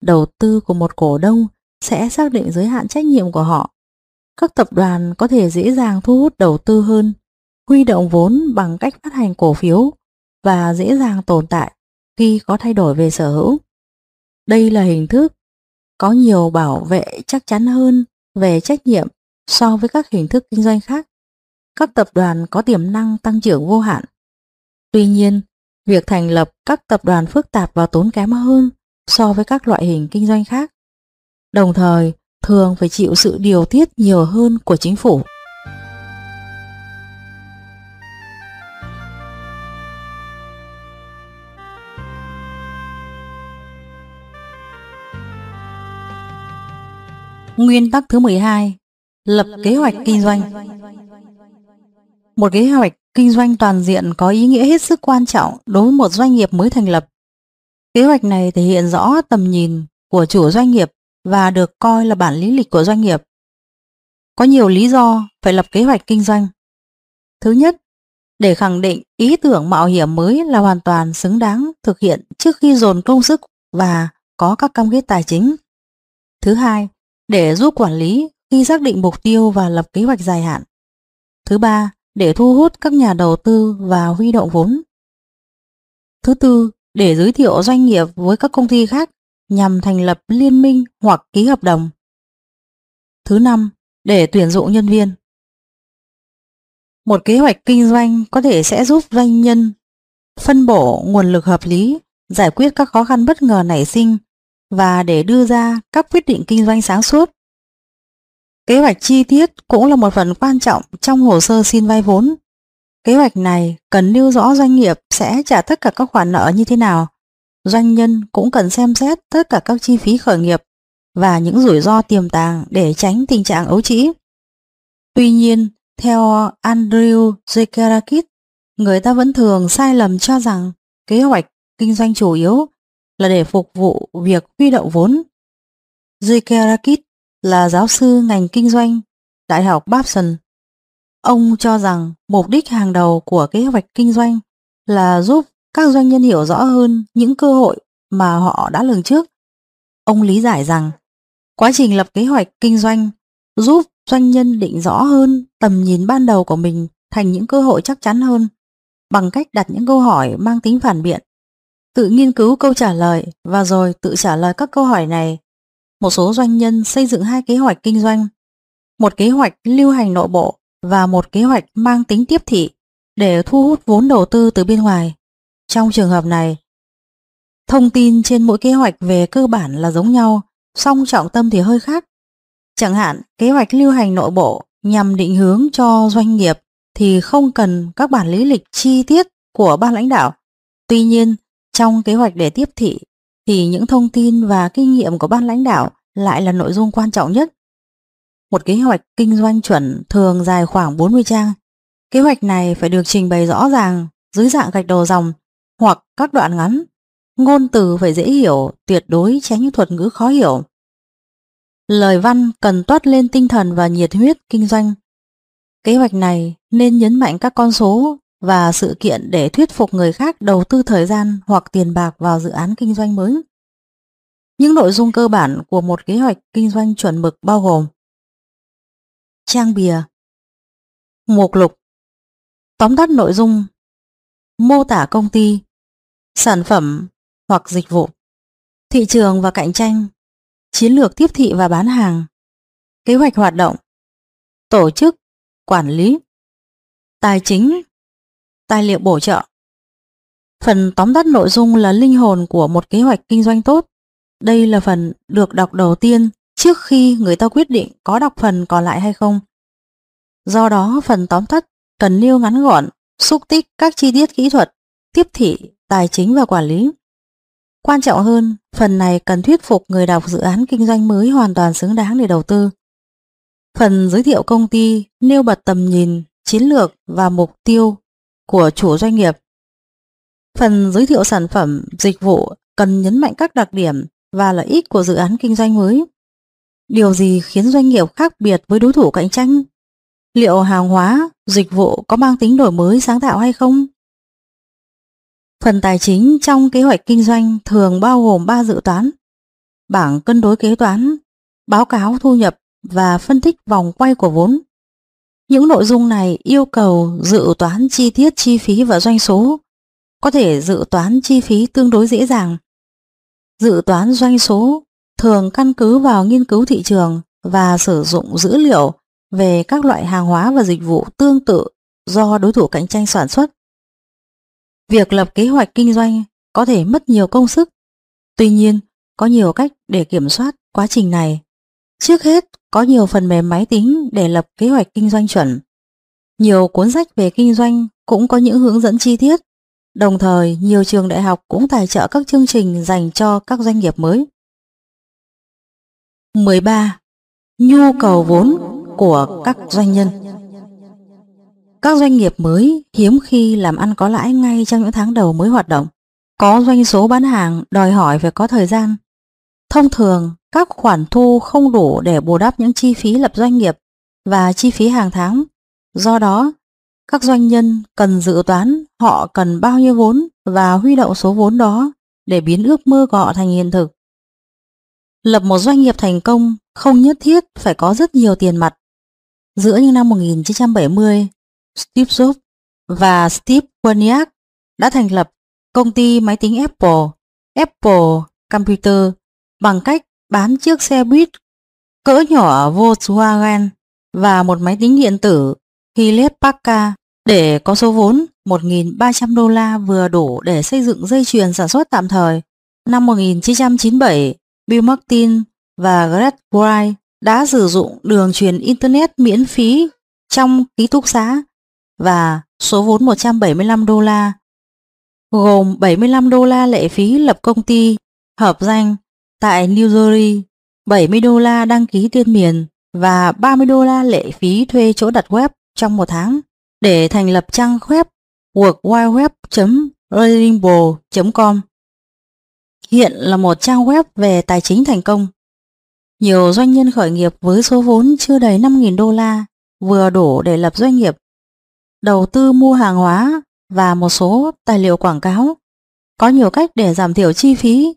Đầu tư của một cổ đông sẽ xác định giới hạn trách nhiệm của họ. Các tập đoàn có thể dễ dàng thu hút đầu tư hơn, huy động vốn bằng cách phát hành cổ phiếu và dễ dàng tồn tại khi có thay đổi về sở hữu. Đây là hình thức có nhiều bảo vệ chắc chắn hơn về trách nhiệm so với các hình thức kinh doanh khác. Các tập đoàn có tiềm năng tăng trưởng vô hạn. Tuy nhiên, việc thành lập các tập đoàn phức tạp và tốn kém hơn so với các loại hình kinh doanh khác. Đồng thời, thường phải chịu sự điều tiết nhiều hơn của chính phủ. Nguyên tắc thứ 12. Lập kế hoạch kinh doanh. Một kế hoạch kinh doanh toàn diện có ý nghĩa hết sức quan trọng đối với một doanh nghiệp mới thành lập. Kế hoạch này thể hiện rõ tầm nhìn của chủ doanh nghiệp và được coi là bản lý lịch của doanh nghiệp. Có nhiều lý do phải lập kế hoạch kinh doanh. Thứ nhất, để khẳng định ý tưởng mạo hiểm mới là hoàn toàn xứng đáng thực hiện trước khi dồn công sức và có các cam kết tài chính. Thứ hai, để giúp quản lý khi xác định mục tiêu và lập kế hoạch dài hạn. Thứ ba, để thu hút các nhà đầu tư và huy động vốn. Thứ tư, để giới thiệu doanh nghiệp với các công ty khác nhằm thành lập liên minh hoặc ký hợp đồng. Thứ năm, để tuyển dụng nhân viên. Một kế hoạch kinh doanh có thể sẽ giúp doanh nhân phân bổ nguồn lực hợp lý, giải quyết các khó khăn bất ngờ nảy sinh và để đưa ra các quyết định kinh doanh sáng suốt. Kế hoạch chi tiết cũng là một phần quan trọng trong hồ sơ xin vay vốn. Kế hoạch này cần nêu rõ doanh nghiệp sẽ trả tất cả các khoản nợ như thế nào. Doanh nhân cũng cần xem xét tất cả các chi phí khởi nghiệp và những rủi ro tiềm tàng để tránh tình trạng ấu trĩ. Tuy nhiên, theo Andrew Zekerakis, người ta vẫn thường sai lầm cho rằng kế hoạch kinh doanh chủ yếu là để phục vụ việc huy động vốn. Zekerakis là giáo sư ngành kinh doanh Đại học Babson. Ông cho rằng mục đích hàng đầu của kế hoạch kinh doanh là giúp các doanh nhân hiểu rõ hơn những cơ hội mà họ đã lường trước. Ông lý giải rằng quá trình lập kế hoạch kinh doanh giúp doanh nhân định rõ hơn tầm nhìn ban đầu của mình thành những cơ hội chắc chắn hơn bằng cách đặt những câu hỏi mang tính phản biện, tự nghiên cứu câu trả lời và rồi tự trả lời các câu hỏi này. Một số doanh nhân xây dựng hai kế hoạch kinh doanh, một kế hoạch lưu hành nội bộ và một kế hoạch mang tính tiếp thị để thu hút vốn đầu tư từ bên ngoài. Trong trường hợp này, thông tin trên mỗi kế hoạch về cơ bản là giống nhau, song trọng tâm thì hơi khác. Chẳng hạn, kế hoạch lưu hành nội bộ nhằm định hướng cho doanh nghiệp thì không cần các bản lý lịch chi tiết của ban lãnh đạo. Tuy nhiên, trong kế hoạch để tiếp thị thì những thông tin và kinh nghiệm của ban lãnh đạo lại là nội dung quan trọng nhất. Một kế hoạch kinh doanh chuẩn thường dài khoảng 40 trang. Kế hoạch này phải được trình bày rõ ràng dưới dạng gạch đầu dòng hoặc các đoạn ngắn. Ngôn từ phải dễ hiểu, tuyệt đối tránh những thuật ngữ khó hiểu. Lời văn cần toát lên tinh thần và nhiệt huyết kinh doanh. Kế hoạch này nên nhấn mạnh các con số và sự kiện để thuyết phục người khác đầu tư thời gian hoặc tiền bạc vào dự án kinh doanh mới. Những nội dung cơ bản của một kế hoạch kinh doanh chuẩn mực bao gồm: trang bìa, mục lục, tóm tắt nội dung, mô tả công ty, sản phẩm hoặc dịch vụ, thị trường và cạnh tranh, chiến lược tiếp thị và bán hàng, kế hoạch hoạt động, tổ chức, quản lý, tài chính, tài liệu bổ trợ. Phần tóm tắt nội dung là linh hồn của một kế hoạch kinh doanh tốt. Đây là phần được đọc đầu tiên trước khi người ta quyết định có đọc phần còn lại hay không. Do đó, phần tóm tắt cần nêu ngắn gọn, xúc tích các chi tiết kỹ thuật, tiếp thị, tài chính và quản lý. Quan trọng hơn, phần này cần thuyết phục người đọc dự án kinh doanh mới hoàn toàn xứng đáng để đầu tư. Phần giới thiệu công ty nêu bật tầm nhìn, chiến lược và mục tiêu của chủ doanh nghiệp. Phần giới thiệu sản phẩm, dịch vụ cần nhấn mạnh các đặc điểm và lợi ích của dự án kinh doanh mới. Điều gì khiến doanh nghiệp khác biệt với đối thủ cạnh tranh? Liệu hàng hóa, dịch vụ có mang tính đổi mới sáng tạo hay không? Phần tài chính trong kế hoạch kinh doanh thường bao gồm 3 dự toán: bảng cân đối kế toán, báo cáo thu nhập và phân tích vòng quay của vốn. Những nội dung này yêu cầu dự toán chi tiết chi phí và doanh số. Có thể dự toán chi phí tương đối dễ dàng. Dự toán doanh số thường căn cứ vào nghiên cứu thị trường và sử dụng dữ liệu về các loại hàng hóa và dịch vụ tương tự do đối thủ cạnh tranh sản xuất. Việc lập kế hoạch kinh doanh có thể mất nhiều công sức. Tuy nhiên, có nhiều cách để kiểm soát quá trình này. Trước hết, có nhiều phần mềm máy tính để lập kế hoạch kinh doanh chuẩn. Nhiều cuốn sách về kinh doanh cũng có những hướng dẫn chi tiết. Đồng thời, nhiều trường đại học cũng tài trợ các chương trình dành cho các doanh nghiệp mới. 13. Nhu cầu vốn của các doanh nhân. Các doanh nghiệp mới hiếm khi làm ăn có lãi ngay trong những tháng đầu mới hoạt động. Có doanh số bán hàng đòi hỏi phải có thời gian. Thông thường, các khoản thu không đủ để bù đắp những chi phí lập doanh nghiệp và chi phí hàng tháng. Do đó, các doanh nhân cần dự toán họ cần bao nhiêu vốn và huy động số vốn đó để biến ước mơ của họ thành hiện thực. Lập một doanh nghiệp thành công không nhất thiết phải có rất nhiều tiền mặt. Giữa những năm 1970, Steve Jobs và Steve Wozniak đã thành lập công ty máy tính Apple Computer bằng cách bán chiếc xe buýt cỡ nhỏ Volkswagen và một máy tính điện tử Hewlett Packard để có số vốn $1.300 vừa đủ để xây dựng dây chuyền sản xuất tạm thời. Năm 1997, Bill Martin và Greg Wright đã sử dụng đường truyền Internet miễn phí trong ký túc xá và số vốn $175, gồm $75 lệ phí lập công ty hợp danh tại New Jersey, $70 đăng ký tên miền và $30 lệ phí thuê chỗ đặt web trong một tháng để thành lập trang web worldwideweb.readable.com, hiện là một trang web về tài chính thành công. Nhiều doanh nhân khởi nghiệp với số vốn chưa đầy $5.000 vừa đủ để lập doanh nghiệp, đầu tư mua hàng hóa và một số tài liệu quảng cáo. Có nhiều cách để giảm thiểu chi phí,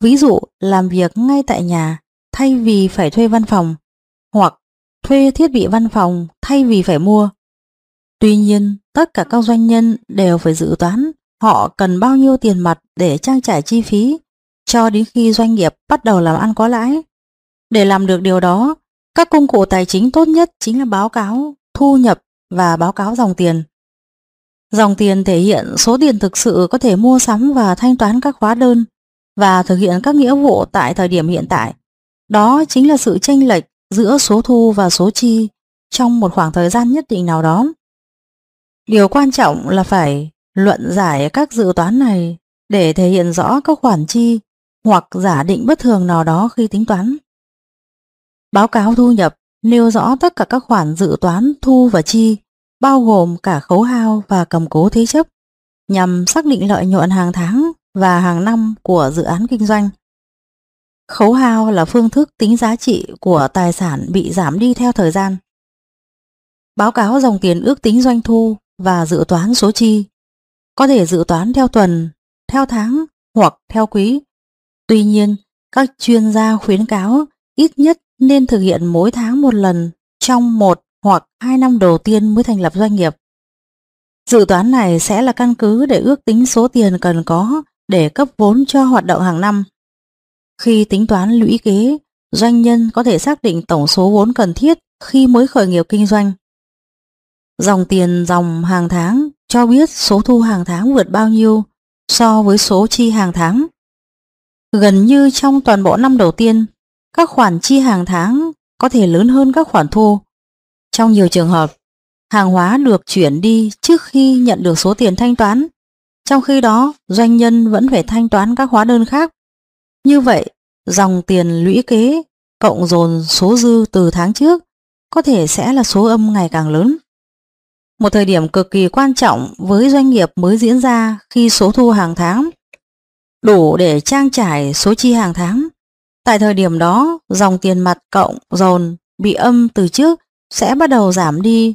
ví dụ làm việc ngay tại nhà thay vì phải thuê văn phòng hoặc thuê thiết bị văn phòng thay vì phải mua. Tuy nhiên, tất cả các doanh nhân đều phải dự toán họ cần bao nhiêu tiền mặt để trang trải chi phí cho đến khi doanh nghiệp bắt đầu làm ăn có lãi. Để làm được điều đó, các công cụ tài chính tốt nhất chính là báo cáo thu nhập và báo cáo dòng tiền. Dòng tiền thể hiện số tiền thực sự có thể mua sắm và thanh toán các hóa đơn và thực hiện các nghĩa vụ tại thời điểm hiện tại. Đó chính là sự chênh lệch giữa số thu và số chi trong một khoảng thời gian nhất định nào đó. Điều quan trọng là phải luận giải các dự toán này để thể hiện rõ các khoản chi hoặc giả định bất thường nào đó khi tính toán. Báo cáo thu nhập nêu rõ tất cả các khoản dự toán thu và chi, bao gồm cả khấu hao và cầm cố thế chấp, nhằm xác định lợi nhuận hàng tháng và hàng năm của dự án kinh doanh. Khấu hao là phương thức tính giá trị của tài sản bị giảm đi theo thời gian. Báo cáo dòng tiền ước tính doanh thu và dự toán số chi, có thể dự toán theo tuần, theo tháng hoặc theo quý. Tuy nhiên, các chuyên gia khuyến cáo ít nhất nên thực hiện mỗi tháng một lần trong 1 hoặc 2 năm đầu tiên mới thành lập doanh nghiệp. Dự toán này sẽ là căn cứ để ước tính số tiền cần có để cấp vốn cho hoạt động hàng năm. Khi tính toán lũy kế, doanh nhân có thể xác định tổng số vốn cần thiết khi mới khởi nghiệp kinh doanh. Dòng tiền dòng hàng tháng cho biết số thu hàng tháng vượt bao nhiêu so với số chi hàng tháng. Gần như trong toàn bộ năm đầu tiên, các khoản chi hàng tháng có thể lớn hơn các khoản thu. Trong nhiều trường hợp, hàng hóa được chuyển đi trước khi nhận được số tiền thanh toán, trong khi đó doanh nhân vẫn phải thanh toán các hóa đơn khác. Như vậy, dòng tiền lũy kế cộng dồn số dư từ tháng trước có thể sẽ là số âm ngày càng lớn. Một thời điểm cực kỳ quan trọng với doanh nghiệp mới diễn ra khi số thu hàng tháng đủ để trang trải số chi hàng tháng. Tại thời điểm đó, dòng tiền mặt cộng dồn bị âm từ trước sẽ bắt đầu giảm đi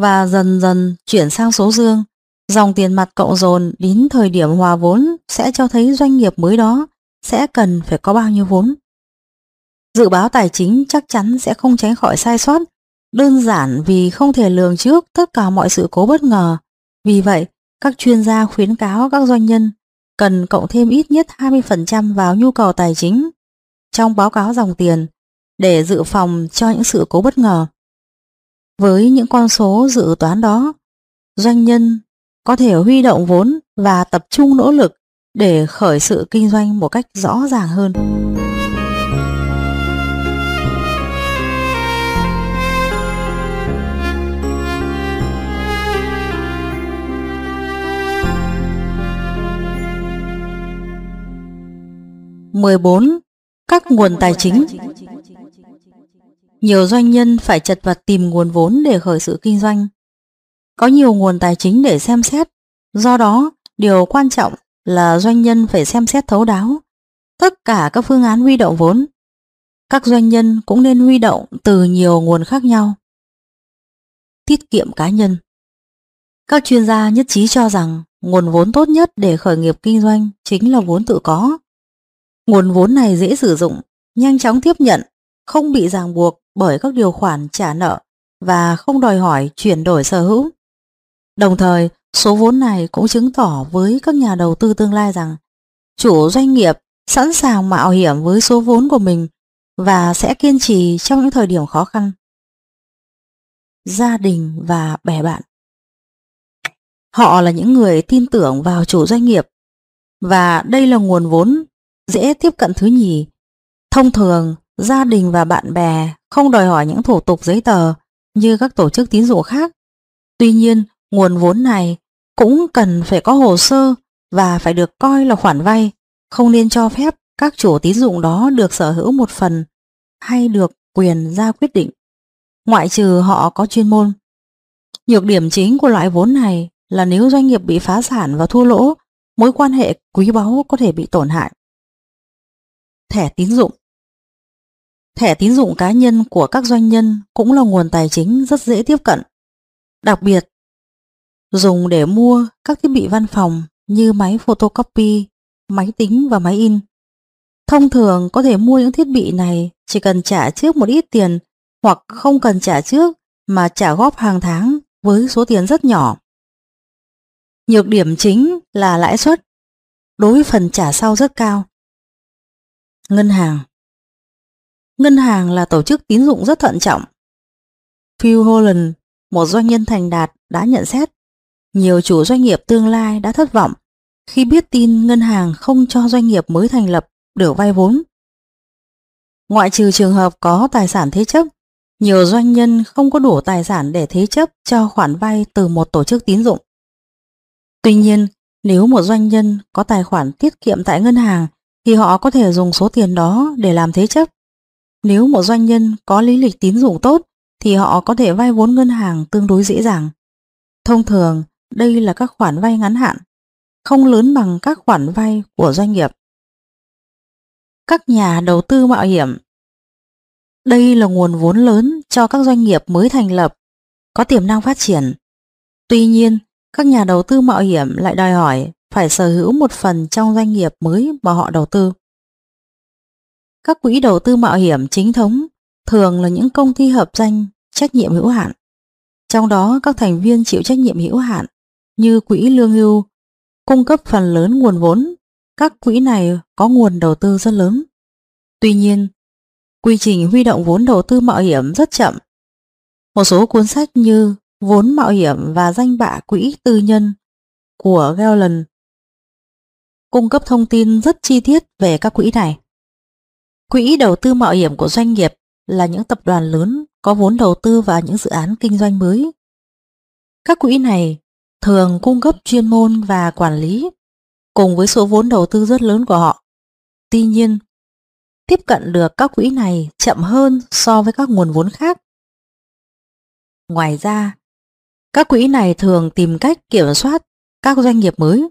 và dần dần chuyển sang số dương. Dòng tiền mặt cộng dồn đến thời điểm hòa vốn sẽ cho thấy doanh nghiệp mới đó sẽ cần phải có bao nhiêu vốn. Dự báo tài chính chắc chắn sẽ không tránh khỏi sai sót, đơn giản vì không thể lường trước tất cả mọi sự cố bất ngờ. Vì vậy, các chuyên gia khuyến cáo các doanh nhân cần cộng thêm ít nhất 20% vào nhu cầu tài chính trong báo cáo dòng tiền để dự phòng cho những sự cố bất ngờ. Với những con số dự toán đó, doanh nhân có thể huy động vốn và tập trung nỗ lực để khởi sự kinh doanh một cách rõ ràng hơn. Các nguồn tài chính. Nhiều doanh nhân phải chật vật tìm nguồn vốn để khởi sự kinh doanh. Có nhiều nguồn tài chính để xem xét, do đó điều quan trọng là doanh nhân phải xem xét thấu đáo tất cả các phương án huy động vốn. Các doanh nhân cũng nên huy động từ nhiều nguồn khác nhau. Tiết kiệm cá nhân. Các chuyên gia nhất trí cho rằng nguồn vốn tốt nhất để khởi nghiệp kinh doanh chính là vốn tự có. Nguồn vốn này dễ sử dụng, nhanh chóng tiếp nhận, không bị ràng buộc bởi các điều khoản trả nợ và không đòi hỏi chuyển đổi sở hữu. Đồng thời, số vốn này cũng chứng tỏ với các nhà đầu tư tương lai rằng chủ doanh nghiệp sẵn sàng mạo hiểm với số vốn của mình và sẽ kiên trì trong những thời điểm khó khăn. Gia đình và bè bạn. Họ là những người tin tưởng vào chủ doanh nghiệp và đây là nguồn vốn dễ tiếp cận thứ nhì. Thông thường, gia đình và bạn bè không đòi hỏi những thủ tục giấy tờ như các tổ chức tín dụng khác. Tuy nhiên, nguồn vốn này cũng cần phải có hồ sơ và phải được coi là khoản vay, không nên cho phép các chủ tín dụng đó được sở hữu một phần hay được quyền ra quyết định, ngoại trừ họ có chuyên môn. Nhược điểm chính của loại vốn này là nếu doanh nghiệp bị phá sản và thua lỗ, mối quan hệ quý báu có thể bị tổn hại. Thẻ tín dụng. Thẻ tín dụng cá nhân của các doanh nhân cũng là nguồn tài chính rất dễ tiếp cận, đặc biệt dùng để mua các thiết bị văn phòng như máy photocopy, máy tính và máy in. Thông thường có thể mua những thiết bị này chỉ cần trả trước một ít tiền hoặc không cần trả trước mà trả góp hàng tháng với số tiền rất nhỏ. Nhược điểm chính là lãi suất đối với phần trả sau rất cao. Ngân hàng là tổ chức tín dụng rất thận trọng. Phil Holland, một doanh nhân thành đạt, đã nhận xét nhiều chủ doanh nghiệp tương lai đã thất vọng khi biết tin ngân hàng không cho doanh nghiệp mới thành lập được vay vốn. Ngoại trừ trường hợp có tài sản thế chấp, nhiều doanh nhân không có đủ tài sản để thế chấp cho khoản vay từ một tổ chức tín dụng. Tuy nhiên, nếu một doanh nhân có tài khoản tiết kiệm tại ngân hàng thì họ có thể dùng số tiền đó để làm thế chấp. Nếu một doanh nhân có lý lịch tín dụng tốt thì họ có thể vay vốn ngân hàng tương đối dễ dàng. Thông thường, đây là các khoản vay ngắn hạn, không lớn bằng các khoản vay của doanh nghiệp. Các nhà đầu tư mạo hiểm. Đây là nguồn vốn lớn cho các doanh nghiệp mới thành lập, có tiềm năng phát triển. Tuy nhiên, các nhà đầu tư mạo hiểm lại đòi hỏi phải sở hữu một phần trong doanh nghiệp mới mà họ đầu tư. Các quỹ đầu tư mạo hiểm chính thống thường là những công ty hợp danh trách nhiệm hữu hạn. Trong đó, các thành viên chịu trách nhiệm hữu hạn như quỹ lương hưu cung cấp phần lớn nguồn vốn. Các quỹ này có nguồn đầu tư rất lớn. Tuy nhiên, quy trình huy động vốn đầu tư mạo hiểm rất chậm. Một số cuốn sách như Vốn mạo hiểm và Danh bạ quỹ tư nhân của Gelland cung cấp thông tin rất chi tiết về các quỹ này. Quỹ đầu tư mạo hiểm của doanh nghiệp là những tập đoàn lớn có vốn đầu tư vào những dự án kinh doanh mới. Các quỹ này thường cung cấp chuyên môn và quản lý cùng với số vốn đầu tư rất lớn của họ. Tuy nhiên, tiếp cận được các quỹ này chậm hơn so với các nguồn vốn khác. Ngoài ra, các quỹ này thường tìm cách kiểm soát các doanh nghiệp mới.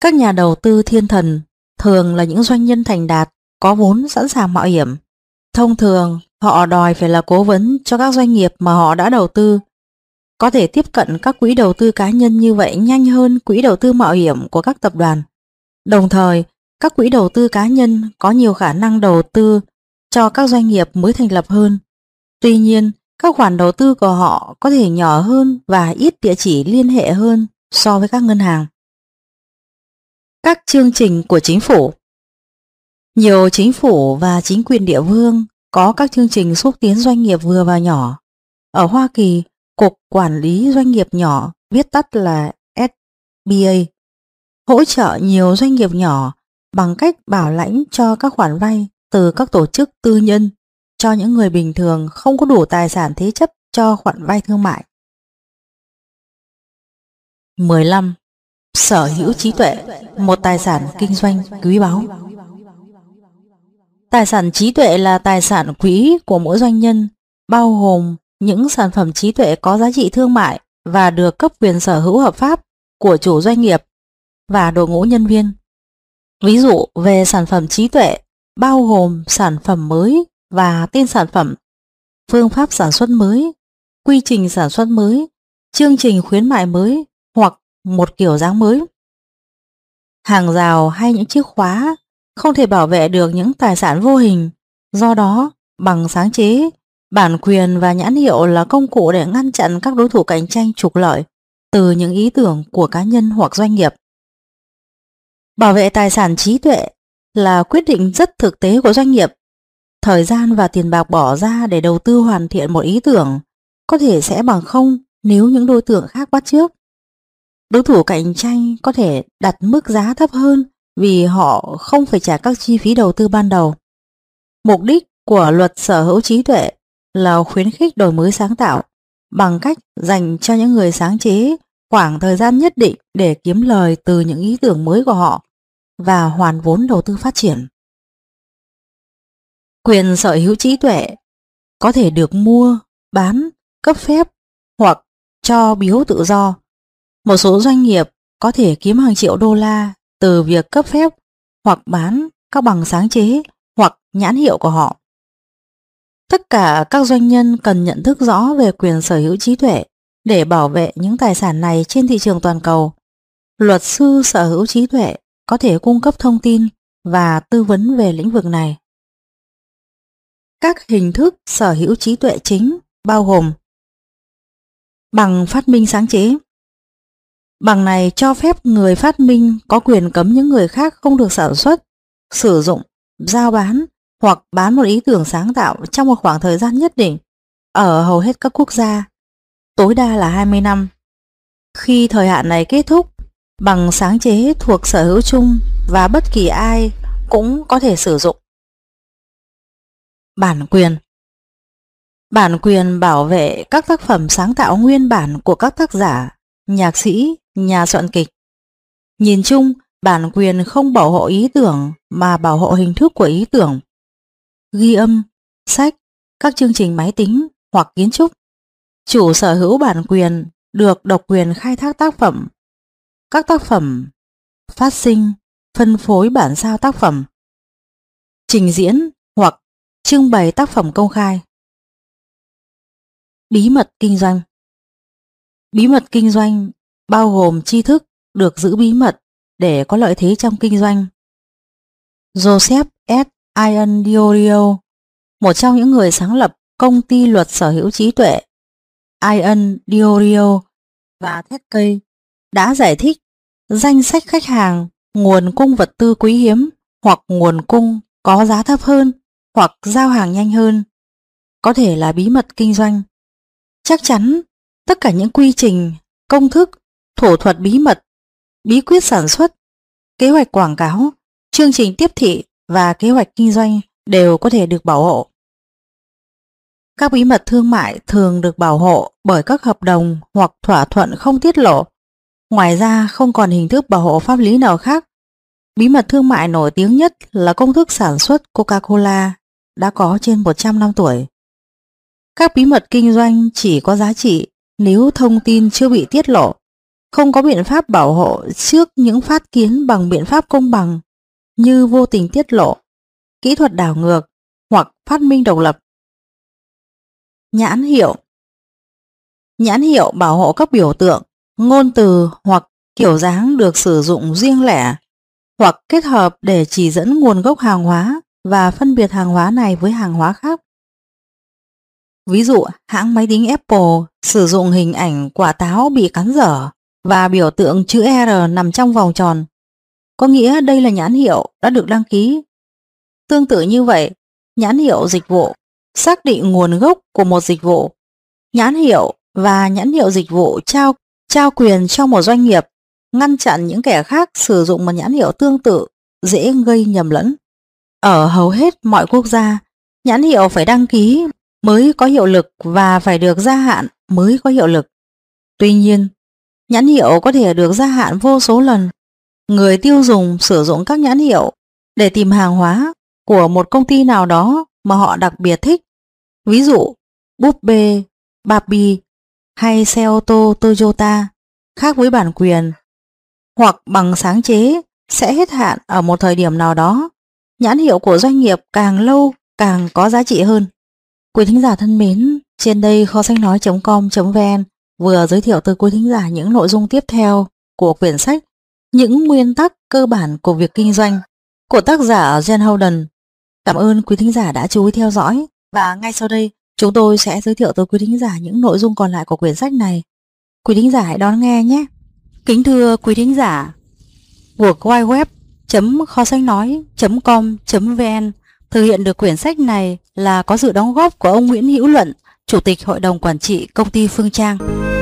Các nhà đầu tư thiên thần thường là những doanh nhân thành đạt có vốn sẵn sàng mạo hiểm. Thông thường, họ đòi phải là cố vấn cho các doanh nghiệp mà họ đã đầu tư. Có thể tiếp cận các quỹ đầu tư cá nhân như vậy nhanh hơn quỹ đầu tư mạo hiểm của các tập đoàn. Đồng thời, các quỹ đầu tư cá nhân có nhiều khả năng đầu tư cho các doanh nghiệp mới thành lập hơn. Tuy nhiên, các khoản đầu tư của họ có thể nhỏ hơn và ít địa chỉ liên hệ hơn so với các ngân hàng. Các chương trình của chính phủ. Nhiều chính phủ và chính quyền địa phương có các chương trình xúc tiến doanh nghiệp vừa và nhỏ. Ở Hoa Kỳ, Cục Quản lý Doanh nghiệp nhỏ, viết tắt là SBA, hỗ trợ nhiều doanh nghiệp nhỏ bằng cách bảo lãnh cho các khoản vay từ các tổ chức tư nhân cho những người bình thường không có đủ tài sản thế chấp cho khoản vay thương mại. 15. Sở hữu trí tuệ, một tài sản kinh doanh quý báu. Tài sản trí tuệ là tài sản quý của mỗi doanh nhân, bao gồm những sản phẩm trí tuệ có giá trị thương mại và được cấp quyền sở hữu hợp pháp của chủ doanh nghiệp và đội ngũ nhân viên. Ví dụ về sản phẩm trí tuệ bao gồm sản phẩm mới và tên sản phẩm, phương pháp sản xuất mới, quy trình sản xuất mới, chương trình khuyến mại mới hoặc một kiểu dáng mới. Hàng rào hay những chiếc khóa không thể bảo vệ được những tài sản vô hình, do đó bằng sáng chế, bản quyền và nhãn hiệu là công cụ để ngăn chặn các đối thủ cạnh tranh trục lợi từ những ý tưởng của cá nhân hoặc doanh nghiệp. Bảo vệ tài sản trí tuệ là quyết định rất thực tế của doanh nghiệp. Thời gian và tiền bạc bỏ ra để đầu tư hoàn thiện một ý tưởng có thể sẽ bằng không nếu những đối tượng khác bắt chước. Đối thủ cạnh tranh có thể đặt mức giá thấp hơn vì họ không phải trả các chi phí đầu tư ban đầu. Mục đích của luật sở hữu trí tuệ là khuyến khích đổi mới sáng tạo bằng cách dành cho những người sáng chế khoảng thời gian nhất định để kiếm lời từ những ý tưởng mới của họ và hoàn vốn đầu tư phát triển. Quyền sở hữu trí tuệ có thể được mua, bán, cấp phép hoặc cho biếu tự do. Một số doanh nghiệp có thể kiếm hàng triệu đô la từ việc cấp phép hoặc bán các bằng sáng chế hoặc nhãn hiệu của họ. Tất cả các doanh nhân cần nhận thức rõ về quyền sở hữu trí tuệ để bảo vệ những tài sản này trên thị trường toàn cầu. Luật sư sở hữu trí tuệ có thể cung cấp thông tin và tư vấn về lĩnh vực này. các hình thức sở hữu trí tuệ chính bao gồm: bằng phát minh sáng chế. Bằng này cho phép người phát minh có quyền cấm những người khác không được sản xuất, sử dụng, giao bán hoặc bán một ý tưởng sáng tạo trong một khoảng thời gian nhất định ở hầu hết các quốc gia, tối đa là 20 năm. Khi thời hạn này kết thúc, bằng sáng chế thuộc sở hữu chung và bất kỳ ai cũng có thể sử dụng. Bản quyền. Bản quyền bảo vệ các tác phẩm sáng tạo nguyên bản của các tác giả, nhạc sĩ, nhà soạn kịch. Nhìn chung, bản quyền không bảo hộ ý tưởng mà bảo hộ hình thức của ý tưởng. Ghi âm, sách, các chương trình máy tính hoặc kiến trúc. Chủ sở hữu bản quyền được độc quyền khai thác tác phẩm, các tác phẩm, phát sinh, phân phối bản sao tác phẩm, trình diễn hoặc trưng bày tác phẩm công khai. Bí mật kinh doanh. Bí mật kinh doanh bao gồm tri thức được giữ bí mật để có lợi thế trong kinh doanh. Joseph S. Diorio, một trong những người sáng lập công ty luật sở hữu trí tuệ Ian Diorio và Tedkey, đã giải thích danh sách khách hàng, nguồn cung vật tư quý hiếm hoặc nguồn cung có giá thấp hơn hoặc giao hàng nhanh hơn có thể là bí mật kinh doanh. Chắc chắn tất cả những quy trình, công thức, thủ thuật bí mật, bí quyết sản xuất, kế hoạch quảng cáo, chương trình tiếp thị và kế hoạch kinh doanh đều có thể được bảo hộ. Các bí mật thương mại thường được bảo hộ bởi các hợp đồng hoặc thỏa thuận không tiết lộ. Ngoài ra, không còn hình thức bảo hộ pháp lý nào khác. Bí mật thương mại nổi tiếng nhất là công thức sản xuất Coca-Cola đã có trên 100 năm tuổi. Các bí mật kinh doanh chỉ có giá trị nếu thông tin chưa bị tiết lộ, không có biện pháp bảo hộ trước những phát kiến bằng biện pháp công bằng như vô tình tiết lộ, kỹ thuật đảo ngược hoặc phát minh độc lập. Nhãn hiệu. Nhãn hiệu bảo hộ các biểu tượng, ngôn từ hoặc kiểu dáng được sử dụng riêng lẻ hoặc kết hợp để chỉ dẫn nguồn gốc hàng hóa và phân biệt hàng hóa này với hàng hóa khác. Ví dụ, hãng máy tính Apple sử dụng hình ảnh quả táo bị cắn dở và biểu tượng chữ R nằm trong vòng tròn, có nghĩa đây là nhãn hiệu đã được đăng ký. Tương tự như vậy, nhãn hiệu dịch vụ xác định nguồn gốc của một dịch vụ. Nhãn hiệu và nhãn hiệu dịch vụ trao quyền cho một doanh nghiệp, ngăn chặn những kẻ khác sử dụng một nhãn hiệu tương tự, dễ gây nhầm lẫn. Ở hầu hết mọi quốc gia, nhãn hiệu phải đăng ký mới có hiệu lực và phải được gia hạn mới có hiệu lực. Tuy nhiên, nhãn hiệu có thể được gia hạn vô số lần. Người tiêu dùng sử dụng các nhãn hiệu để tìm hàng hóa của một công ty nào đó mà họ đặc biệt thích. Ví dụ, búp bê Barbie hay xe ô tô Toyota, khác với bản quyền hoặc bằng sáng chế sẽ hết hạn ở một thời điểm nào đó. Nhãn hiệu của doanh nghiệp càng lâu càng có giá trị hơn. Quý thính giả thân mến, trên đây kho sách nói.com.vn vừa giới thiệu tới quý thính giả những nội dung tiếp theo của quyển sách Những nguyên tắc cơ bản của việc kinh doanh của tác giả Jen Holden. Cảm ơn quý thính giả đã chú ý theo dõi, và ngay sau đây chúng tôi sẽ giới thiệu tới quý thính giả những nội dung còn lại của quyển sách này. Quý thính giả hãy đón nghe nhé! Kính thưa quý thính giả, www.kho sách nói.com.vn thực hiện được quyển sách này là có sự đóng góp của ông Nguyễn Hữu Luận, Chủ tịch Hội đồng Quản trị Công ty Phương Trang.